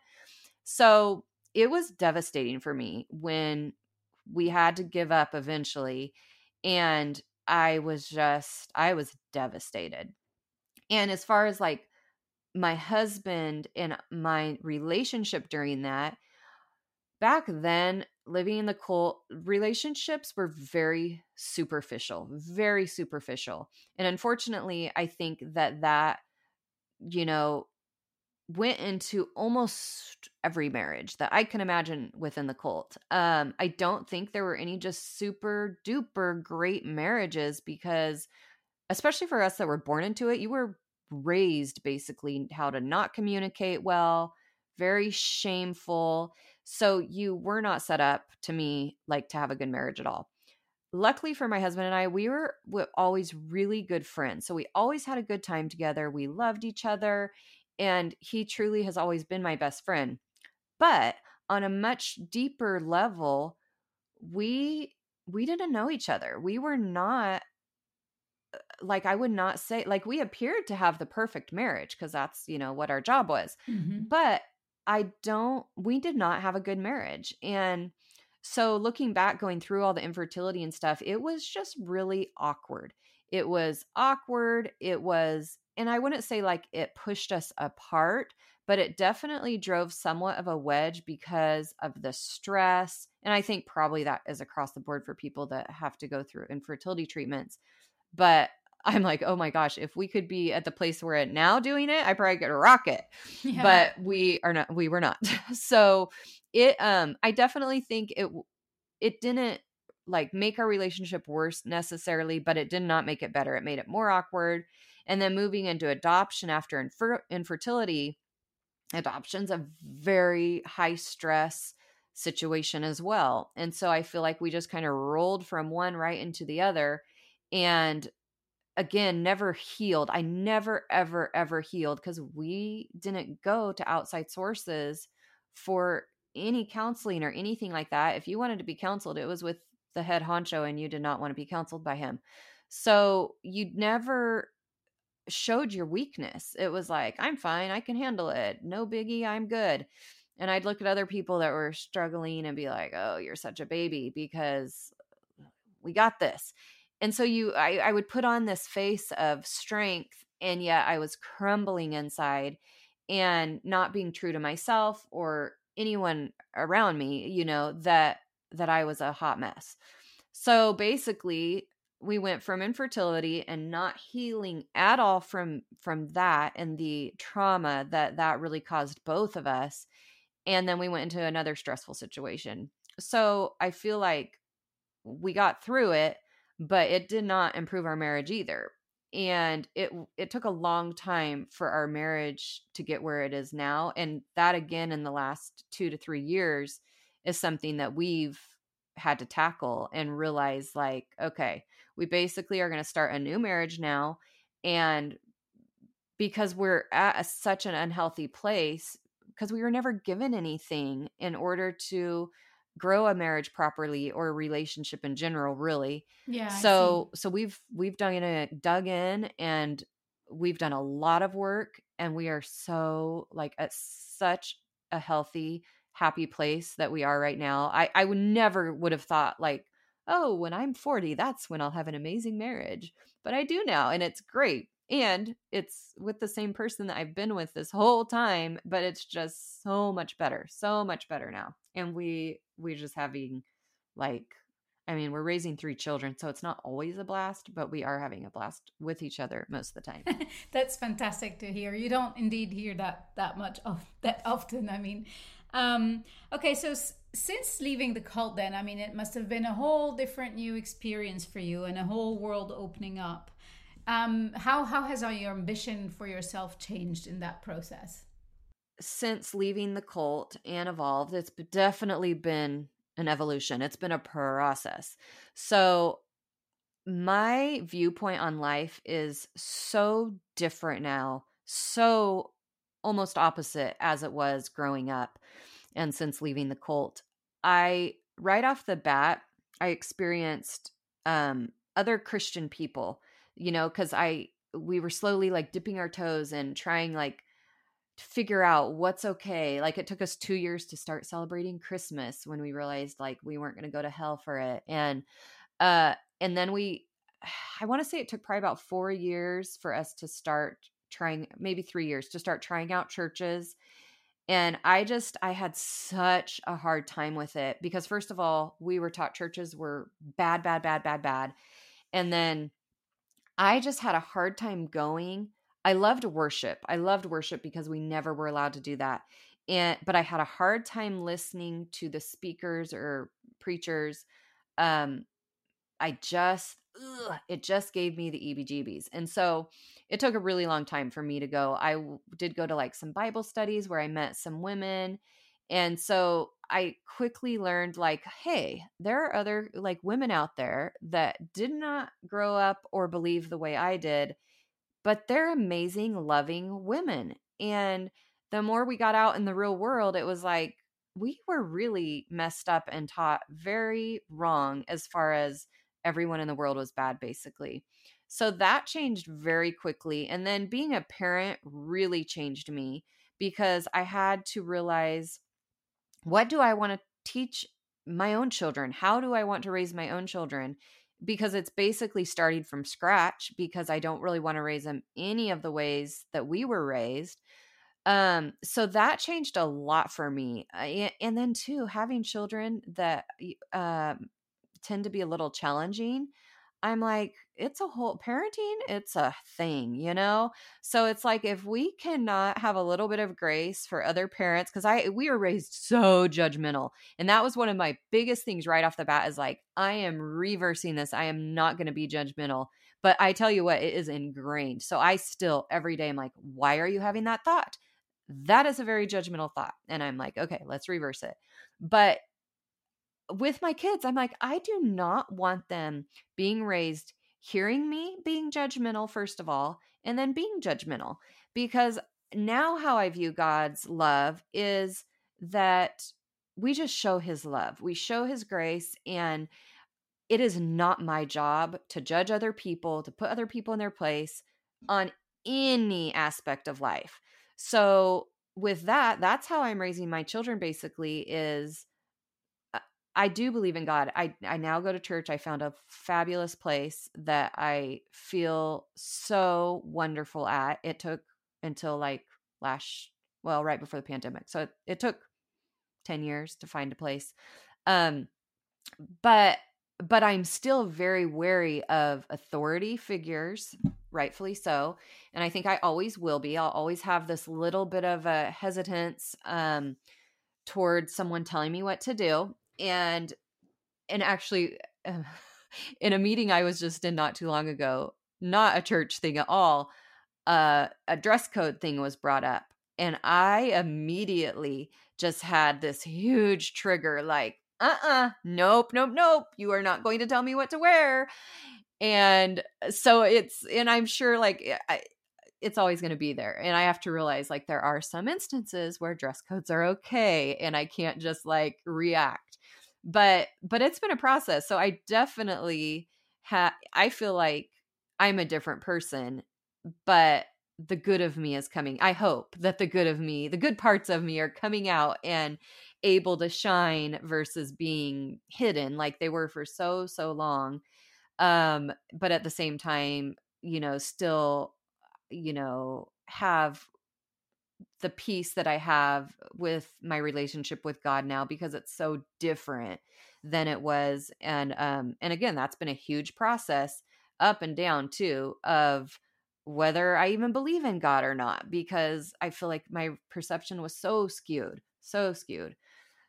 So it was devastating for me when we had to give up eventually. And I was devastated. And as far as like my husband and my relationship during that, back then, living in the cult, relationships were very superficial. And unfortunately, I think that, you know, went into almost every marriage that I can imagine within the cult. I don't think there were any just super duper great marriages, because especially for us that were born into it, you were raised basically how to not communicate well, very shameful. So you were not set up, to me, like to have a good marriage at all. Luckily for my husband and I, we were always really good friends. So we always had a good time together. We loved each other. And he truly has always been my best friend. But on a much deeper level, we didn't know each other. We were not, like, I would not say, like, we appeared to have the perfect marriage, because that's, you know, what our job was. Mm-hmm. But we did not have a good marriage. And so looking back, going through all the infertility and stuff, it was just really awkward. It was awkward. And I wouldn't say like it pushed us apart, but it definitely drove somewhat of a wedge because of the stress. And I think probably that is across the board for people that have to go through infertility treatments. But I'm like, oh my gosh, if we could be at the place we're at now doing it, I probably could rock it. Yeah. But we were not. So it, I definitely think it didn't like make our relationship worse necessarily, but it did not make it better. It made it more awkward. And then moving into adoption after infertility, adoption's a very high stress situation as well. And so I feel like we just kind of rolled from one right into the other, and again, never healed. I never, ever, ever healed, because we didn't go to outside sources for any counseling or anything like that. If you wanted to be counseled, it was with the head honcho, and you did not want to be counseled by him. So you never showed your weakness. It was like, I'm fine, I can handle it. No biggie, I'm good. And I'd look at other people that were struggling and be like, oh, you're such a baby because we got this. And so I would put on this face of strength, and yet I was crumbling inside and not being true to myself or anyone around me, you know, that I was a hot mess. So basically, we went from infertility and not healing at all from that and the trauma that really caused both of us. And then we went into another stressful situation. So I feel like we got through it, but it did not improve our marriage either. And it took a long time for our marriage to get where it is now. And that, again, in the last 2 to 3 years is something that we've had to tackle and realize, like, okay, we basically are going to start a new marriage now. And because we're at such an unhealthy place, because we were never given anything in order to grow a marriage properly or a relationship in general, really. Yeah. So we've dug in and we've done a lot of work, and we are so, like, at such a healthy, happy place that we are right now. I would never would have thought, like, oh, when I'm 40, that's when I'll have an amazing marriage, but I do now. And it's great. And it's with the same person that I've been with this whole time, but it's just so much better now. And we're just having, like, I mean, we're raising 3 children, so it's not always a blast, but we are having a blast with each other most of the time. That's fantastic to hear. You don't indeed hear that much of that often. I mean, okay. So since leaving the cult, then, I mean, it must have been a whole different new experience for you and a whole world opening up. How has all your ambition for yourself changed in that process? Since leaving the cult and evolved, it's definitely been an evolution. It's been a process. So my viewpoint on life is so different now, so almost opposite as it was growing up. And since leaving the cult, right off the bat, I experienced other Christian people, you know, because we were slowly, like, dipping our toes and trying, like, to figure out what's okay. Like, it took us 2 years to start celebrating Christmas when we realized, like, we weren't going to go to hell for it. And then I want to say it took probably about 4 years for us to start trying, maybe 3 years to start trying out churches. And I had such a hard time with it because, first of all, we were taught churches were bad, bad, bad, bad, bad. And then I just had a hard time going. I loved worship. Because we never were allowed to do that. But I had a hard time listening to the speakers or preachers. It just gave me the EBGBs. And so it took a really long time for me to go. I did go to, like, some Bible studies where I met some women. And so I quickly learned, like, hey, there are other, like, women out there that did not grow up or believe the way I did, but they're amazing, loving women. And the more we got out in the real world, it was like, we were really messed up and taught very wrong as far as everyone in the world was bad, basically. So that changed very quickly. And then being a parent really changed me because I had to realize, what do I want to teach my own children? How do I want to raise my own children? Because it's basically starting from scratch because I don't really want to raise them any of the ways that we were raised. So that changed a lot for me. And then too, having children that tend to be a little challenging, I'm like, it's a whole parenting, it's a thing, you know? So it's like, if we cannot have a little bit of grace for other parents, because we were raised so judgmental. And that was one of my biggest things right off the bat is like, I am reversing this. I am not going to be judgmental. But I tell you what, it is ingrained. So I still, every day, I'm like, why are you having that thought? That is a very judgmental thought. And I'm like, okay, let's reverse it. But with my kids, I'm like, I do not want them being raised, hearing me being judgmental, first of all, and then being judgmental, because now how I view God's love is that we just show his love. We show his grace, and it is not my job to judge other people, to put other people in their place on any aspect of life. So with that, that's how I'm raising my children, basically, is I do believe in God. I now go to church. I found a fabulous place that I feel so wonderful at. It took until right before the pandemic. So it took 10 years to find a place. But I'm still very wary of authority figures, rightfully so. And I think I always will be. I'll always have this little bit of a hesitance towards someone telling me what to do. And actually, in a meeting I was just in not too long ago, not a church thing at all, a dress code thing was brought up. And I immediately just had this huge trigger, like, nope. You are not going to tell me what to wear. And so and I'm sure like it's always going to be there. And I have to realize like there are some instances where dress codes are okay and I can't just like react, but it's been a process. So I definitely I feel like I'm a different person, but the good of me is coming. I hope that the good of me, the good parts of me are coming out and able to shine versus being hidden like they were for so long. But at the same time, you know, still, you know, have the peace that I have with my relationship with God now, because it's so different than it was. And again, that's been a huge process up and down too, of whether I even believe in God or not, because I feel like my perception was so skewed.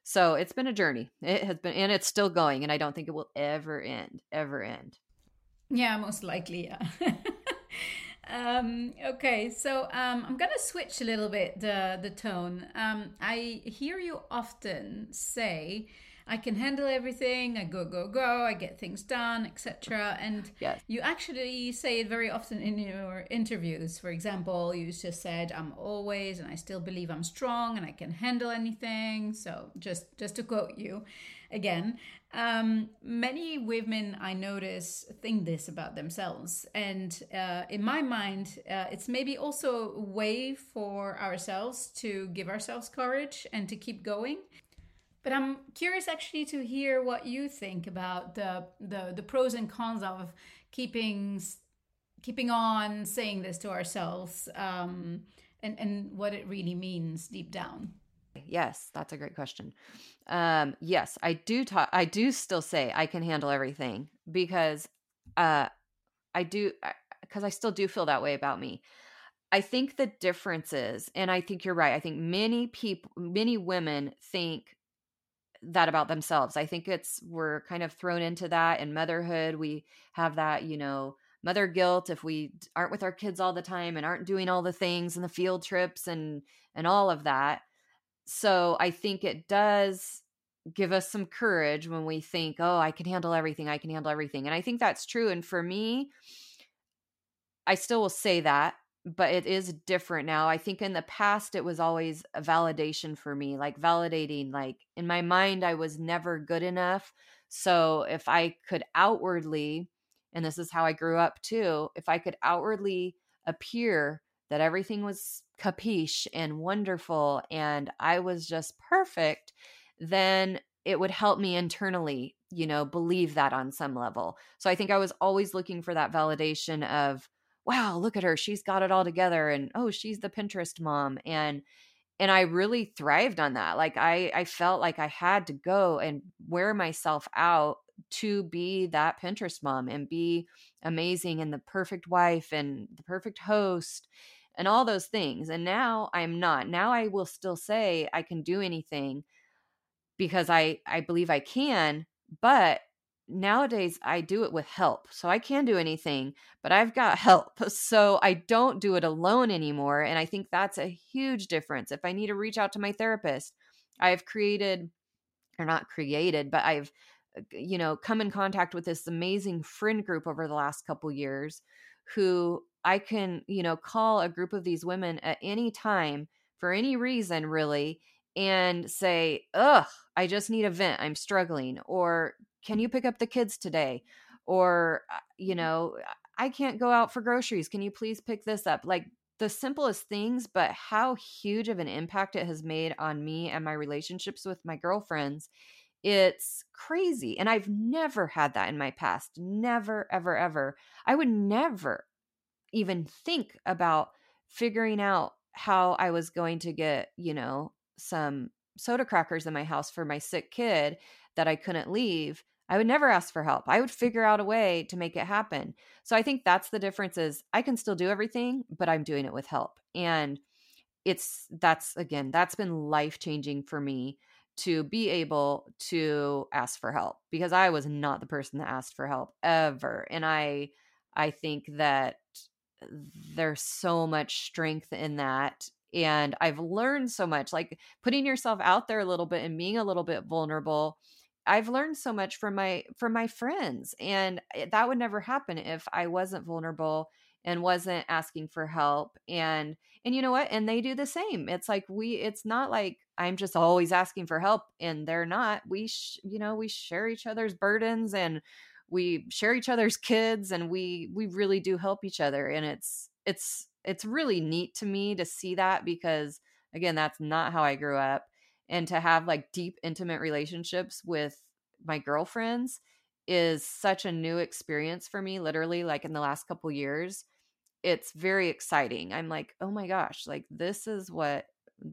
So it's been a journey. It has been, and it's still going. And I don't think it will ever end. Yeah, most likely. Yeah. Okay. So I'm going to switch a little bit the tone. I hear you often say, I can handle everything. I go. I get things done, etc. And yes. You actually say it very often in your interviews. For example, you just said, "I'm always, and I still believe I'm strong, and I can handle anything." So just to quote you again, many women I notice think this about themselves, and in my mind, it's maybe also a way for ourselves to give ourselves courage and to keep going. But I'm curious actually to hear what you think about the pros and cons of keeping on saying this to ourselves and what it really means deep down. Yes, that's a great question. Yes, I do still say I can handle everything because I still do feel that way about me. I think the difference is, and I think you're right. I think many women think that about themselves. I think we're kind of thrown into that in motherhood. We have that, you know, mother guilt if we aren't with our kids all the time and aren't doing all the things and the field trips and all of that. So I think it does give us some courage when we think, oh, I can handle everything. And I think that's true. And for me, I still will say that, but it is different now. I think in the past, it was always a validation for me, like validating, like in my mind, I was never good enough. So if I could outwardly, and this is how I grew up too, if I could outwardly appear that everything was capiche and wonderful and I was just perfect, then it would help me internally, you know, believe that on some level. So I think I was always looking for that validation of, wow, look at her. She's got it all together. And, oh, she's the Pinterest mom. And I really thrived on that. Like I felt like I had to go and wear myself out to be that Pinterest mom and be amazing and the perfect wife and the perfect host and all those things. And now I'm not. Now I will still say I can do anything because I believe I can, but nowadays I do it with help. So I can do anything, but I've got help. So I don't do it alone anymore. And I think that's a huge difference. If I need to reach out to my therapist, I've you know, come in contact with this amazing friend group over the last couple years who I can, you know, call a group of these women at any time for any reason really and say, ugh, I just need a vent. I'm struggling. Or can you pick up the kids today? Or, you know, I can't go out for groceries. Can you please pick this up? Like the simplest things, but how huge of an impact it has made on me and my relationships with my girlfriends. It's crazy. And I've never had that in my past. Never, ever, ever. I would never even think about figuring out how I was going to get, you know, some soda crackers in my house for my sick kid that I couldn't leave. I would never ask for help. I would figure out a way to make it happen. So I think that's the difference is I can still do everything, but I'm doing it with help. And that's been life-changing for me to be able to ask for help because I was not the person that asked for help ever. And I I think that there's so much strength in that. And I've learned so much, like putting yourself out there a little bit and being a little bit vulnerable. I've learned so much from my friends, and that would never happen if I wasn't vulnerable and wasn't asking for help. And you know what? And they do the same. It's like it's not like I'm just always asking for help and they're not. We share each other's burdens and we share each other's kids, and we really do help each other. And it's really neat to me to see that, because again, that's not how I grew up. And to have like deep, intimate relationships with my girlfriends is such a new experience for me, literally like in the last couple years. It's very exciting. I'm like, oh my gosh, like this is what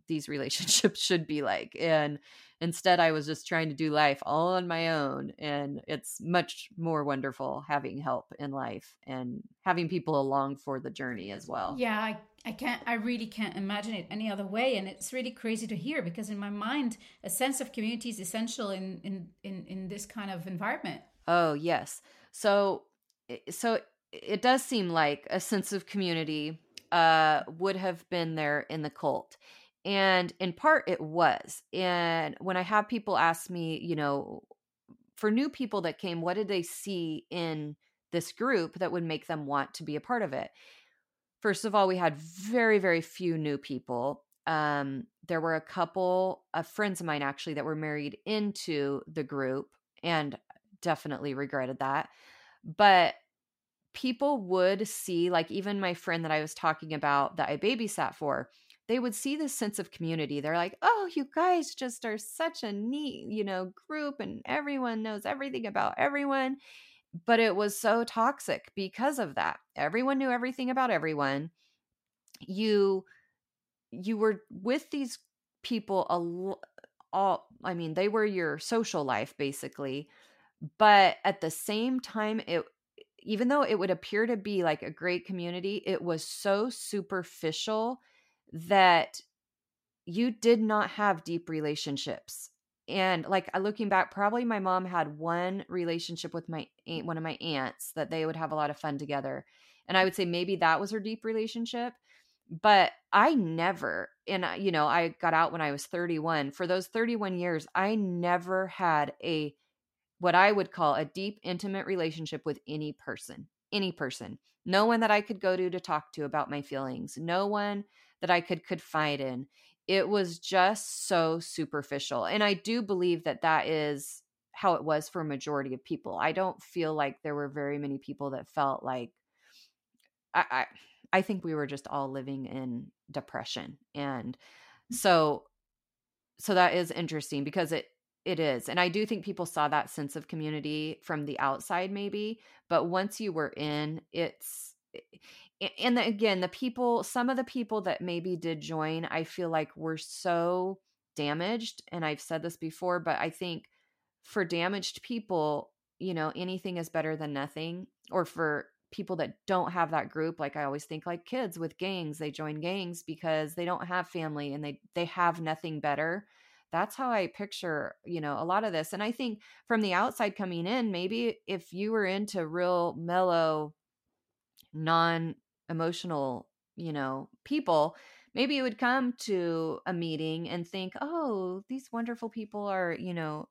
these relationships should be like. And instead I was just trying to do life all on my own. And it's much more wonderful having help in life and having people along for the journey as well. Yeah, I really can't imagine it any other way. And it's really crazy to hear, because in my mind, a sense of community is essential in this kind of environment. Oh, yes. So it does seem like a sense of community would have been there in the cult. And in part it was. And when I have people ask me, you know, for new people that came, what did they see in this group that would make them want to be a part of it? First of all, we had very, very few new people. There were a couple of friends of mine actually that were married into the group and definitely regretted that. But people would see, like even my friend that I was talking about that I babysat for, they would see this sense of community. They're like, oh, you guys just are such a neat, you know, group, and everyone knows everything about everyone. But it was so toxic because of that. Everyone knew everything about everyone. You were with these people they were your social life basically. But at the same time, even though it would appear to be like a great community, it was so superficial that you did not have deep relationships. And like looking back, probably my mom had one relationship with my aunt, one of my aunts, that they would have a lot of fun together. And I would say maybe that was her deep relationship, but I never, and you know, I got out when I was 31. For those 31 years, I never had what I would call a deep, intimate relationship with any person, no one that I could go to talk to about my feelings, no one that I could confide in. It was just so superficial. And I do believe that that is how it was for a majority of people. I don't feel like there were very many people that felt like, I think we were just all living in depression. And so that is interesting, because it is. And I do think people saw that sense of community from the outside maybe, but once you were in, and again, some of the people that maybe did join, I feel like were so damaged. And I've said this before, but I think for damaged people, you know, anything is better than nothing. Or for people that don't have that group, like I always think like kids with gangs, they join gangs because they don't have family and they have nothing better. That's how I picture, you know, a lot of this. And I think from the outside coming in, maybe if you were into real mellow, non-emotional, you know, people, maybe you would come to a meeting and think, oh, these wonderful people are, you know,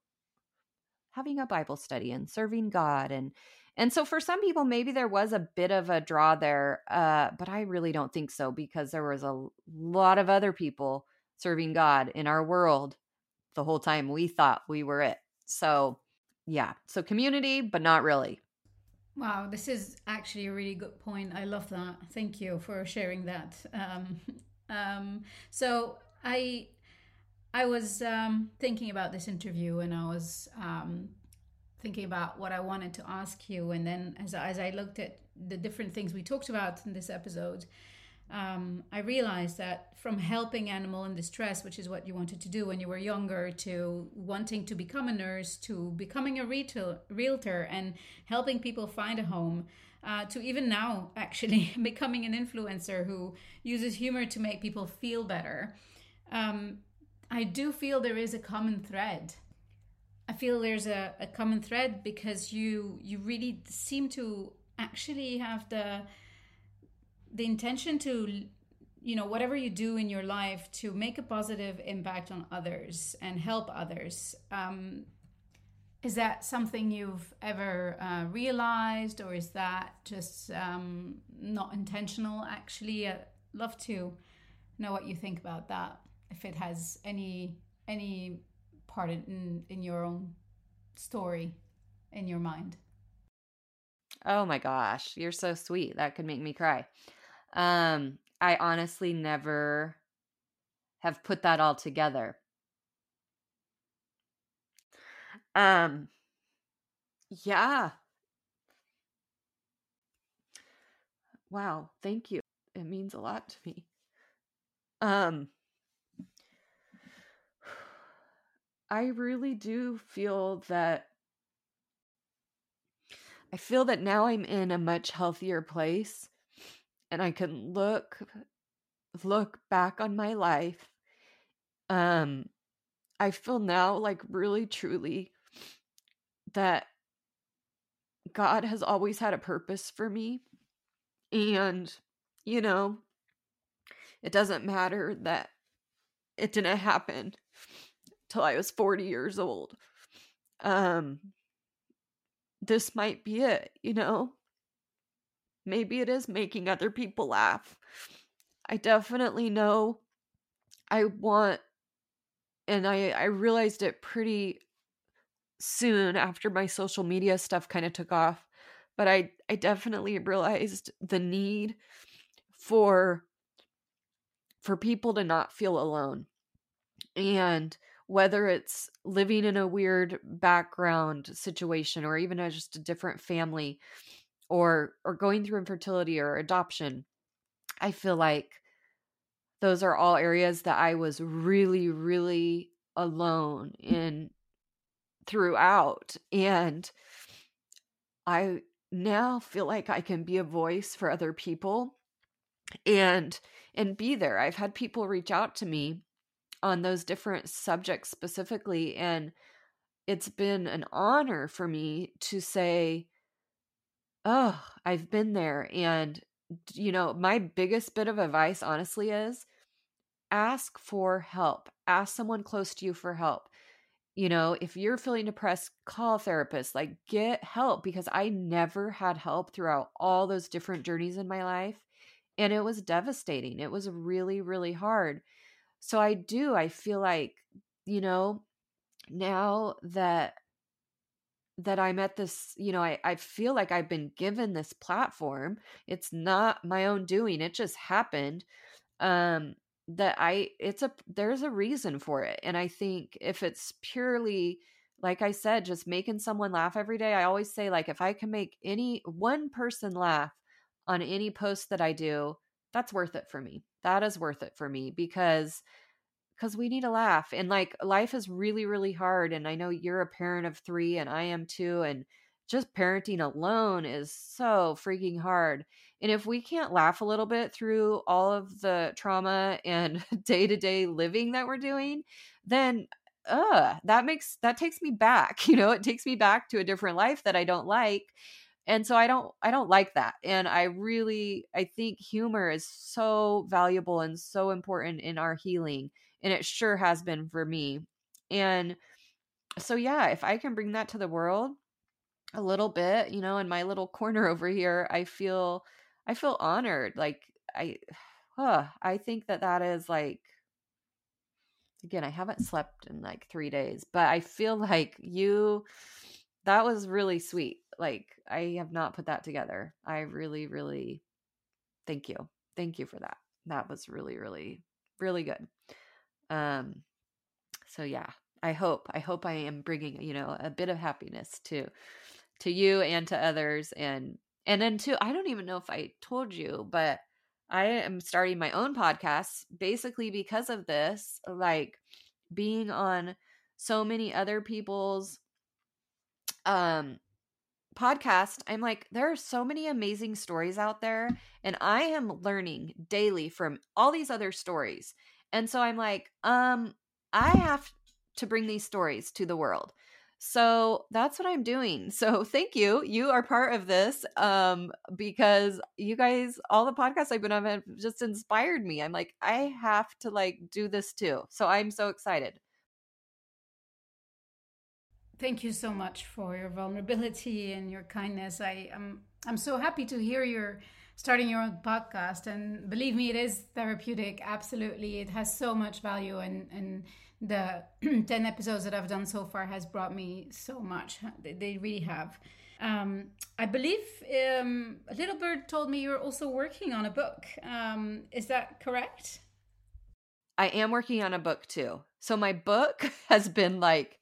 having a Bible study and serving God. And so for some people, maybe there was a bit of a draw there, but I really don't think so, because there was a lot of other people serving God in our world the whole time we thought we were it. So yeah, so community, but not really. Wow, this is actually a really good point. I love that. Thank you for sharing that. So I was thinking about this interview, and I was thinking about what I wanted to ask you. And then as I looked at the different things we talked about in this episode, I realized that from helping animal in distress, which is what you wanted to do when you were younger, to wanting to become a nurse, to becoming a realtor and helping people find a home, to even now actually becoming an influencer who uses humor to make people feel better. I do feel there is a common thread. I feel there's a common thread, because you really seem to actually have the intention to, you know, whatever you do in your life to make a positive impact on others and help others. Is that something you've ever realized, or is that just not intentional? Actually, I'd love to know what you think about that, if it has any part in your own story, in your mind. Oh my gosh, you're so sweet. That could make me cry. I honestly never have put that all together. Yeah. Wow. Thank you. It means a lot to me. I really do feel that now I'm in a much healthier place, and I can look back on my life. I feel now like really truly that God has always had a purpose for me. And, you know, it doesn't matter that it didn't happen till I was 40 years old. This might be it, you know? Maybe it is making other people laugh. I definitely know I want, and I realized it pretty soon after my social media stuff kind of took off, but I definitely realized the need for people to not feel alone. And whether it's living in a weird background situation, or even just a different family, or going through infertility or adoption, I feel like those are all areas that I was really, really alone in throughout. And I now feel like I can be a voice for other people and be there. I've had people reach out to me on those different subjects specifically, and it's been an honor for me to say, oh, I've been there. And, you know, my biggest bit of advice, honestly, is ask for help. Ask someone close to you for help. You know, if you're feeling depressed, call a therapist, like get help, because I never had help throughout all those different journeys in my life. And it was devastating. It was really, really hard. So I feel like, you know, now that I'm at this, you know, I feel like I've been given this platform. It's not my own doing. It just happened. There's a reason for it. And I think if it's purely, like I said, just making someone laugh every day, I always say, like, if I can make any one person laugh on any post that I do, that's worth it for me. That is worth it for me, because we need a laugh. And like, life is really, really hard. And I know you're a parent of 3, and I am too. And just parenting alone is so freaking hard. And if we can't laugh a little bit through all of the trauma and day-to-day living that we're doing, then that takes me back. You know, it takes me back to a different life that I don't like. And so I don't like that. And I think humor is so valuable and so important in our healing. And it sure has been for me. And so, yeah, if I can bring that to the world a little bit, you know, in my little corner over here, I feel honored. Like I think that is, like, again, I haven't slept in like 3 days, but I feel like that was really sweet. Like, I have not put that together. I really, really thank you. Thank you for that. That was really, really, really good. So yeah, I hope I am bringing, you know, a bit of happiness to you and to others. And then too, I don't even know if I told you, but I am starting my own podcast basically because of this, like being on so many other people's, podcast. I'm like, there are so many amazing stories out there, and I am learning daily from all these other stories. And so I'm like, I have to bring these stories to the world. So that's what I'm doing. So thank you. You are part of this because you guys, all the podcasts I've been on have just inspired me. I'm like, I have to like do this too. So I'm so excited. Thank you so much for your vulnerability and your kindness. I'm so happy to hear you're starting your own podcast. And believe me, it is therapeutic. Absolutely. It has so much value. And the 10 episodes that I've done so far has brought me so much. They really have. I believe Little Bird told me you're also working on a book. Is that correct? I am working on a book too. So my book has been like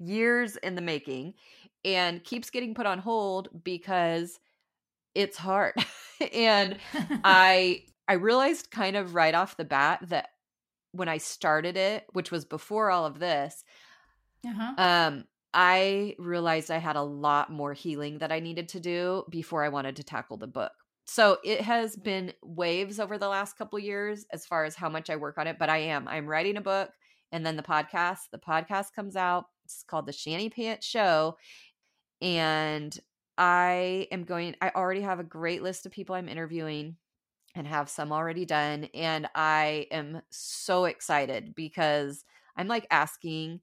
years in the making and keeps getting put on hold because it's hard. And I realized kind of right off the bat that when I started it, which was before all of this, I realized I had a lot more healing that I needed to do before I wanted to tackle the book. So it has been waves over the last couple of years as far as how much I work on it, but I'm writing a book. And then the podcast comes out. It's called the Shanty Pants Show. And I already have a great list of people I'm interviewing and have some already done. And I am so excited because I'm like asking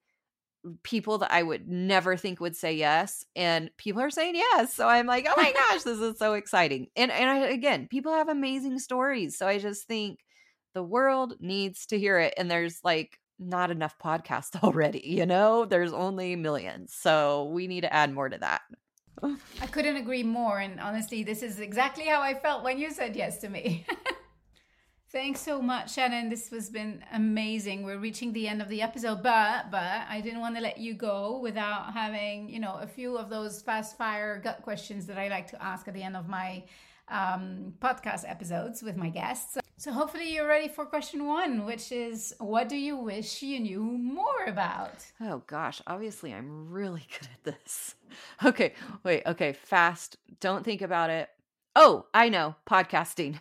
people that I would never think would say yes. And people are saying yes. So I'm like, oh my gosh, this is so exciting. And again, people have amazing stories. So I just think the world needs to hear it. And there's like, not enough podcasts already, there's only millions. So we need to add more to that. I couldn't agree more. And honestly, this is exactly how I felt when you said yes to me. Thanks so much, Shannon. This has been amazing. We're reaching the end of the episode, but I didn't want to let you go without having, a few of those fast fire gut questions that I like to ask at the end of my podcast episodes with my guests. So hopefully you're ready for question one, which is, what do you wish you knew more about? Oh gosh, obviously I'm really good at this. Okay, wait, fast. Don't think about it. Oh, I know, podcasting,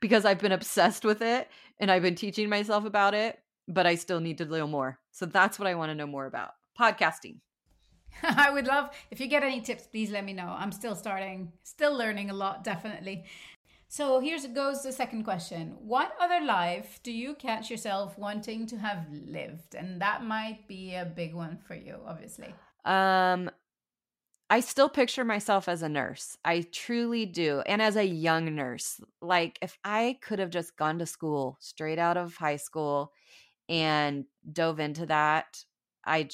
because I've been obsessed with it and I've been teaching myself about it, but I still need to know more. So that's what I want to know more about, podcasting. I would love, if you get any tips, please let me know. I'm still learning a lot, definitely. So here goes the second question. What other life do you catch yourself wanting to have lived? And that might be a big one for you, obviously. I still picture myself as a nurse. I truly do. And as a young nurse, like if I could have just gone to school straight out of high school and dove into that, I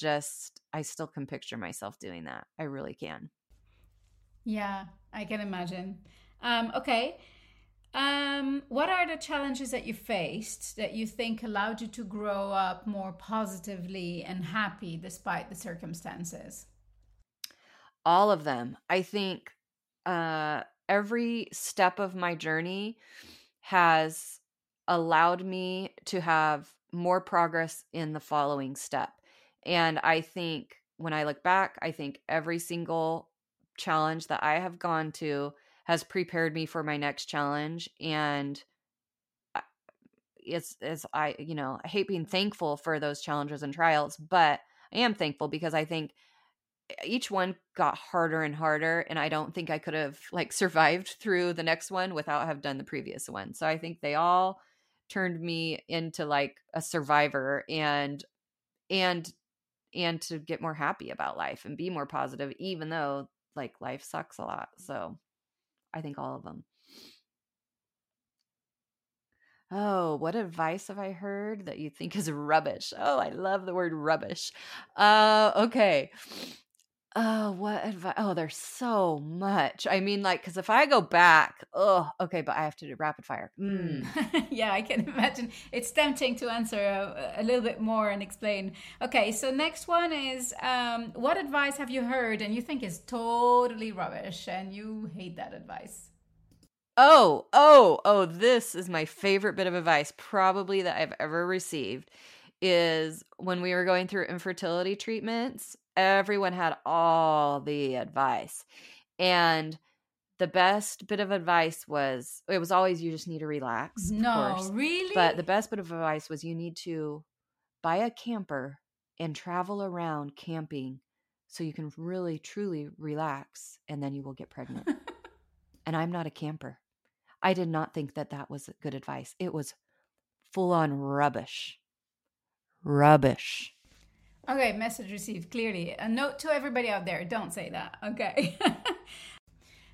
still can picture myself doing that. I really can. Yeah, I can imagine. Okay. What are the challenges that you faced that you think allowed you to grow up more positively and happy despite the circumstances? All of them. I think every step of my journey has allowed me to have more progress in the following step. And I think when I look back, I think every single challenge that I have gone to has prepared me for my next challenge. And I hate being thankful for those challenges and trials, but I am thankful because I think each one got harder and harder. And I don't think I could have like survived through the next one without have done the previous one. So I think they all turned me into like a survivor and to get more happy about life and be more positive, even though like life sucks a lot. So I think all of them. Oh, what advice have I heard that you think is rubbish? Oh, I love the word rubbish. Okay. Oh, what advice? Oh, there's so much. I mean, like, because if I go back, but I have to do rapid fire. Yeah, I can imagine. It's tempting to answer a little bit more and explain. Okay, so next one is, what advice have you heard and you think is totally rubbish and you hate that advice? Oh, this is my favorite bit of advice probably that I've ever received is when we were going through infertility treatments. Everyone had all the advice. And the best bit of advice was, it was always, you just need to relax. No, really? But the best bit of advice was you need to buy a camper and travel around camping so you can really, truly relax, and then you will get pregnant. And I'm not a camper. I did not think that that was good advice. It was full on rubbish. Rubbish. Okay, message received, clearly. A note to everybody out there, don't say that. Okay.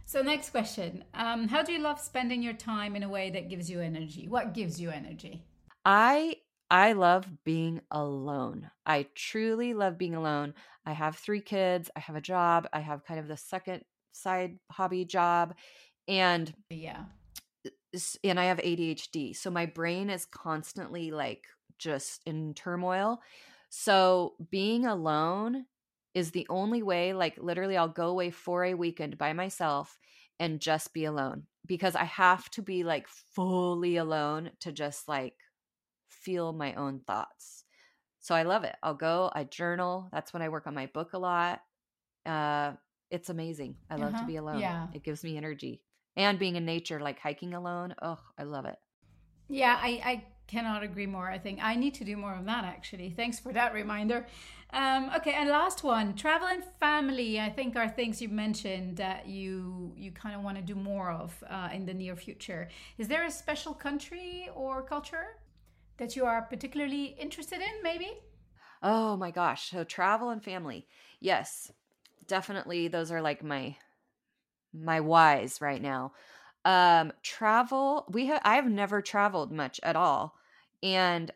So next question. How do you love spending your time in a way that gives you energy? What gives you energy? I love being alone. I truly love being alone. I have 3 kids. I have a job. I have kind of the second side hobby job. And yeah. And I have ADHD. So my brain is constantly like just in turmoil. So being alone is the only way, like literally I'll go away for a weekend by myself and just be alone, because I have to be like fully alone to just like feel my own thoughts. So I love it. I'll go, I journal. That's when I work on my book a lot. It's amazing. I love to be alone. Yeah. It gives me energy. And being in nature, like hiking alone. Oh, I love it. Yeah, I cannot agree more. I think I need to do more of that, actually. Thanks for that reminder. Okay, and last one, travel and family, I think are things you mentioned that you kind of want to do more of in the near future. Is there a special country or culture that you are particularly interested in, maybe? Oh, my gosh. So travel and family. Yes, definitely. Those are like my whys right now. Travel. I have never traveled much at all. And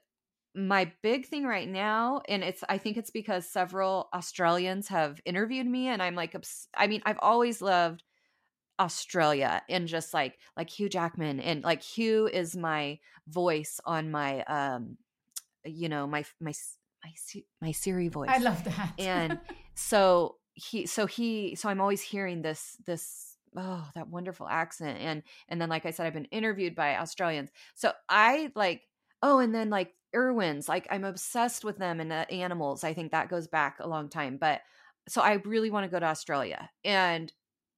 my big thing right now, and I think it's because several Australians have interviewed me, and I'm like, I've always loved Australia, and just like Hugh Jackman, and like Hugh is my voice on my, my Siri voice. I love that. And so I'm always hearing this, oh, that wonderful accent. And then, like I said, I've been interviewed by Australians. So I like, oh, and then like Irwins, like I'm obsessed with them and animals. I think that goes back a long time, but so I really want to go to Australia. And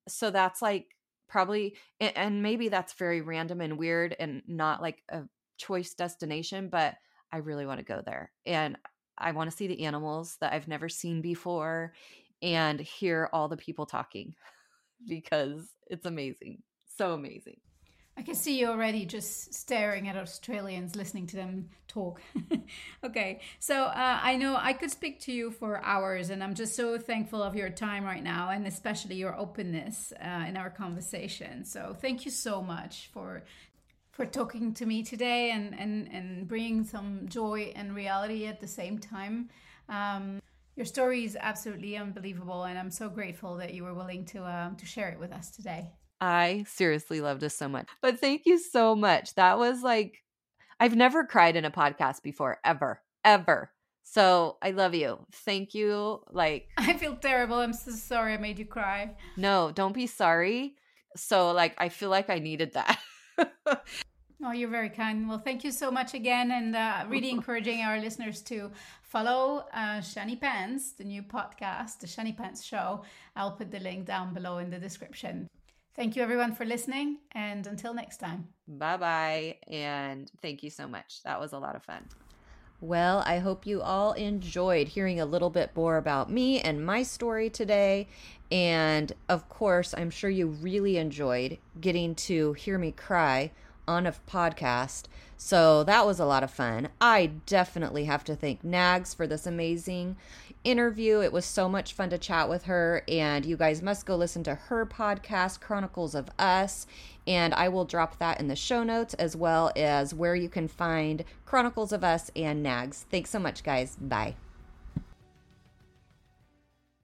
so that's like probably, and maybe that's very random and weird and not like a choice destination, but I really want to go there. And I want to see the animals that I've never seen before and hear all the people talking, because it's amazing. So amazing. I can see you already just staring at Australians, listening to them talk. Okay, so I know I could speak to you for hours, and I'm just so thankful of your time right now, and especially your openness in our conversation. So thank you so much for talking to me today and bringing some joy and reality at the same time. Your story is absolutely unbelievable, and I'm so grateful that you were willing to share it with us today. I seriously loved this so much. But thank you so much. That was like, I've never cried in a podcast before, ever. So I love you. Thank you. Like, I feel terrible. I'm so sorry I made you cry. No, don't be sorry. So like, I feel like I needed that. Oh, you're very kind. Well, thank you so much again, and really encouraging our listeners to follow Shanty Pants, the new podcast, The Shanty Pants Show. I'll put the link down below in the description. Thank you, everyone, for listening, and until next time. Bye-bye, and thank you so much. That was a lot of fun. Well, I hope you all enjoyed hearing a little bit more about me and my story today. And, of course, I'm sure you really enjoyed getting to hear me cry on a podcast. So that was a lot of fun. I definitely have to thank Nagz for this amazing interview. It was so much fun to chat with her, and you guys must go listen to her podcast, Chronicles of Us, and I will drop that in the show notes, as well as where you can find Chronicles of Us and Nagz. Thanks so much, guys. Bye.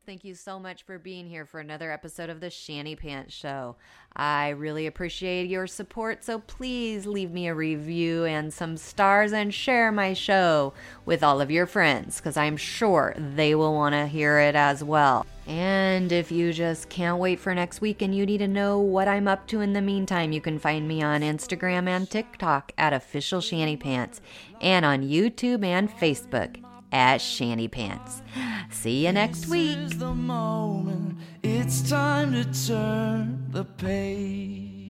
Thank you so much for being here for another episode of the Shanty Pants Show. I really appreciate your support, so please leave me a review and some stars and share my show with all of your friends, because I'm sure they will want to hear it as well. And if you just can't wait for next week and you need to know what I'm up to in the meantime, you can find me on Instagram and TikTok at Official Shanty Pants, and on YouTube and Facebook at Shanty Pants. See you next week. This is the moment. It's time to turn the page.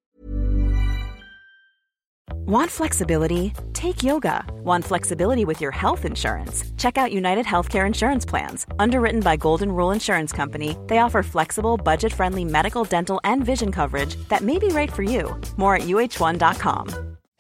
Want flexibility? Take yoga. Want flexibility with your health insurance? Check out UnitedHealthcare Insurance Plans. Underwritten by Golden Rule Insurance Company, they offer flexible, budget-friendly medical, dental, and vision coverage that may be right for you. More at UH1.com.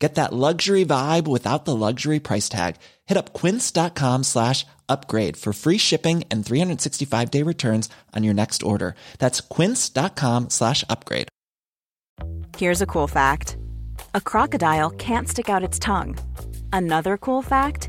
Get that luxury vibe without the luxury price tag. Hit up quince.com/upgrade for free shipping and 365-day returns on your next order. That's quince.com/upgrade. Here's a cool fact. A crocodile can't stick out its tongue. Another cool fact,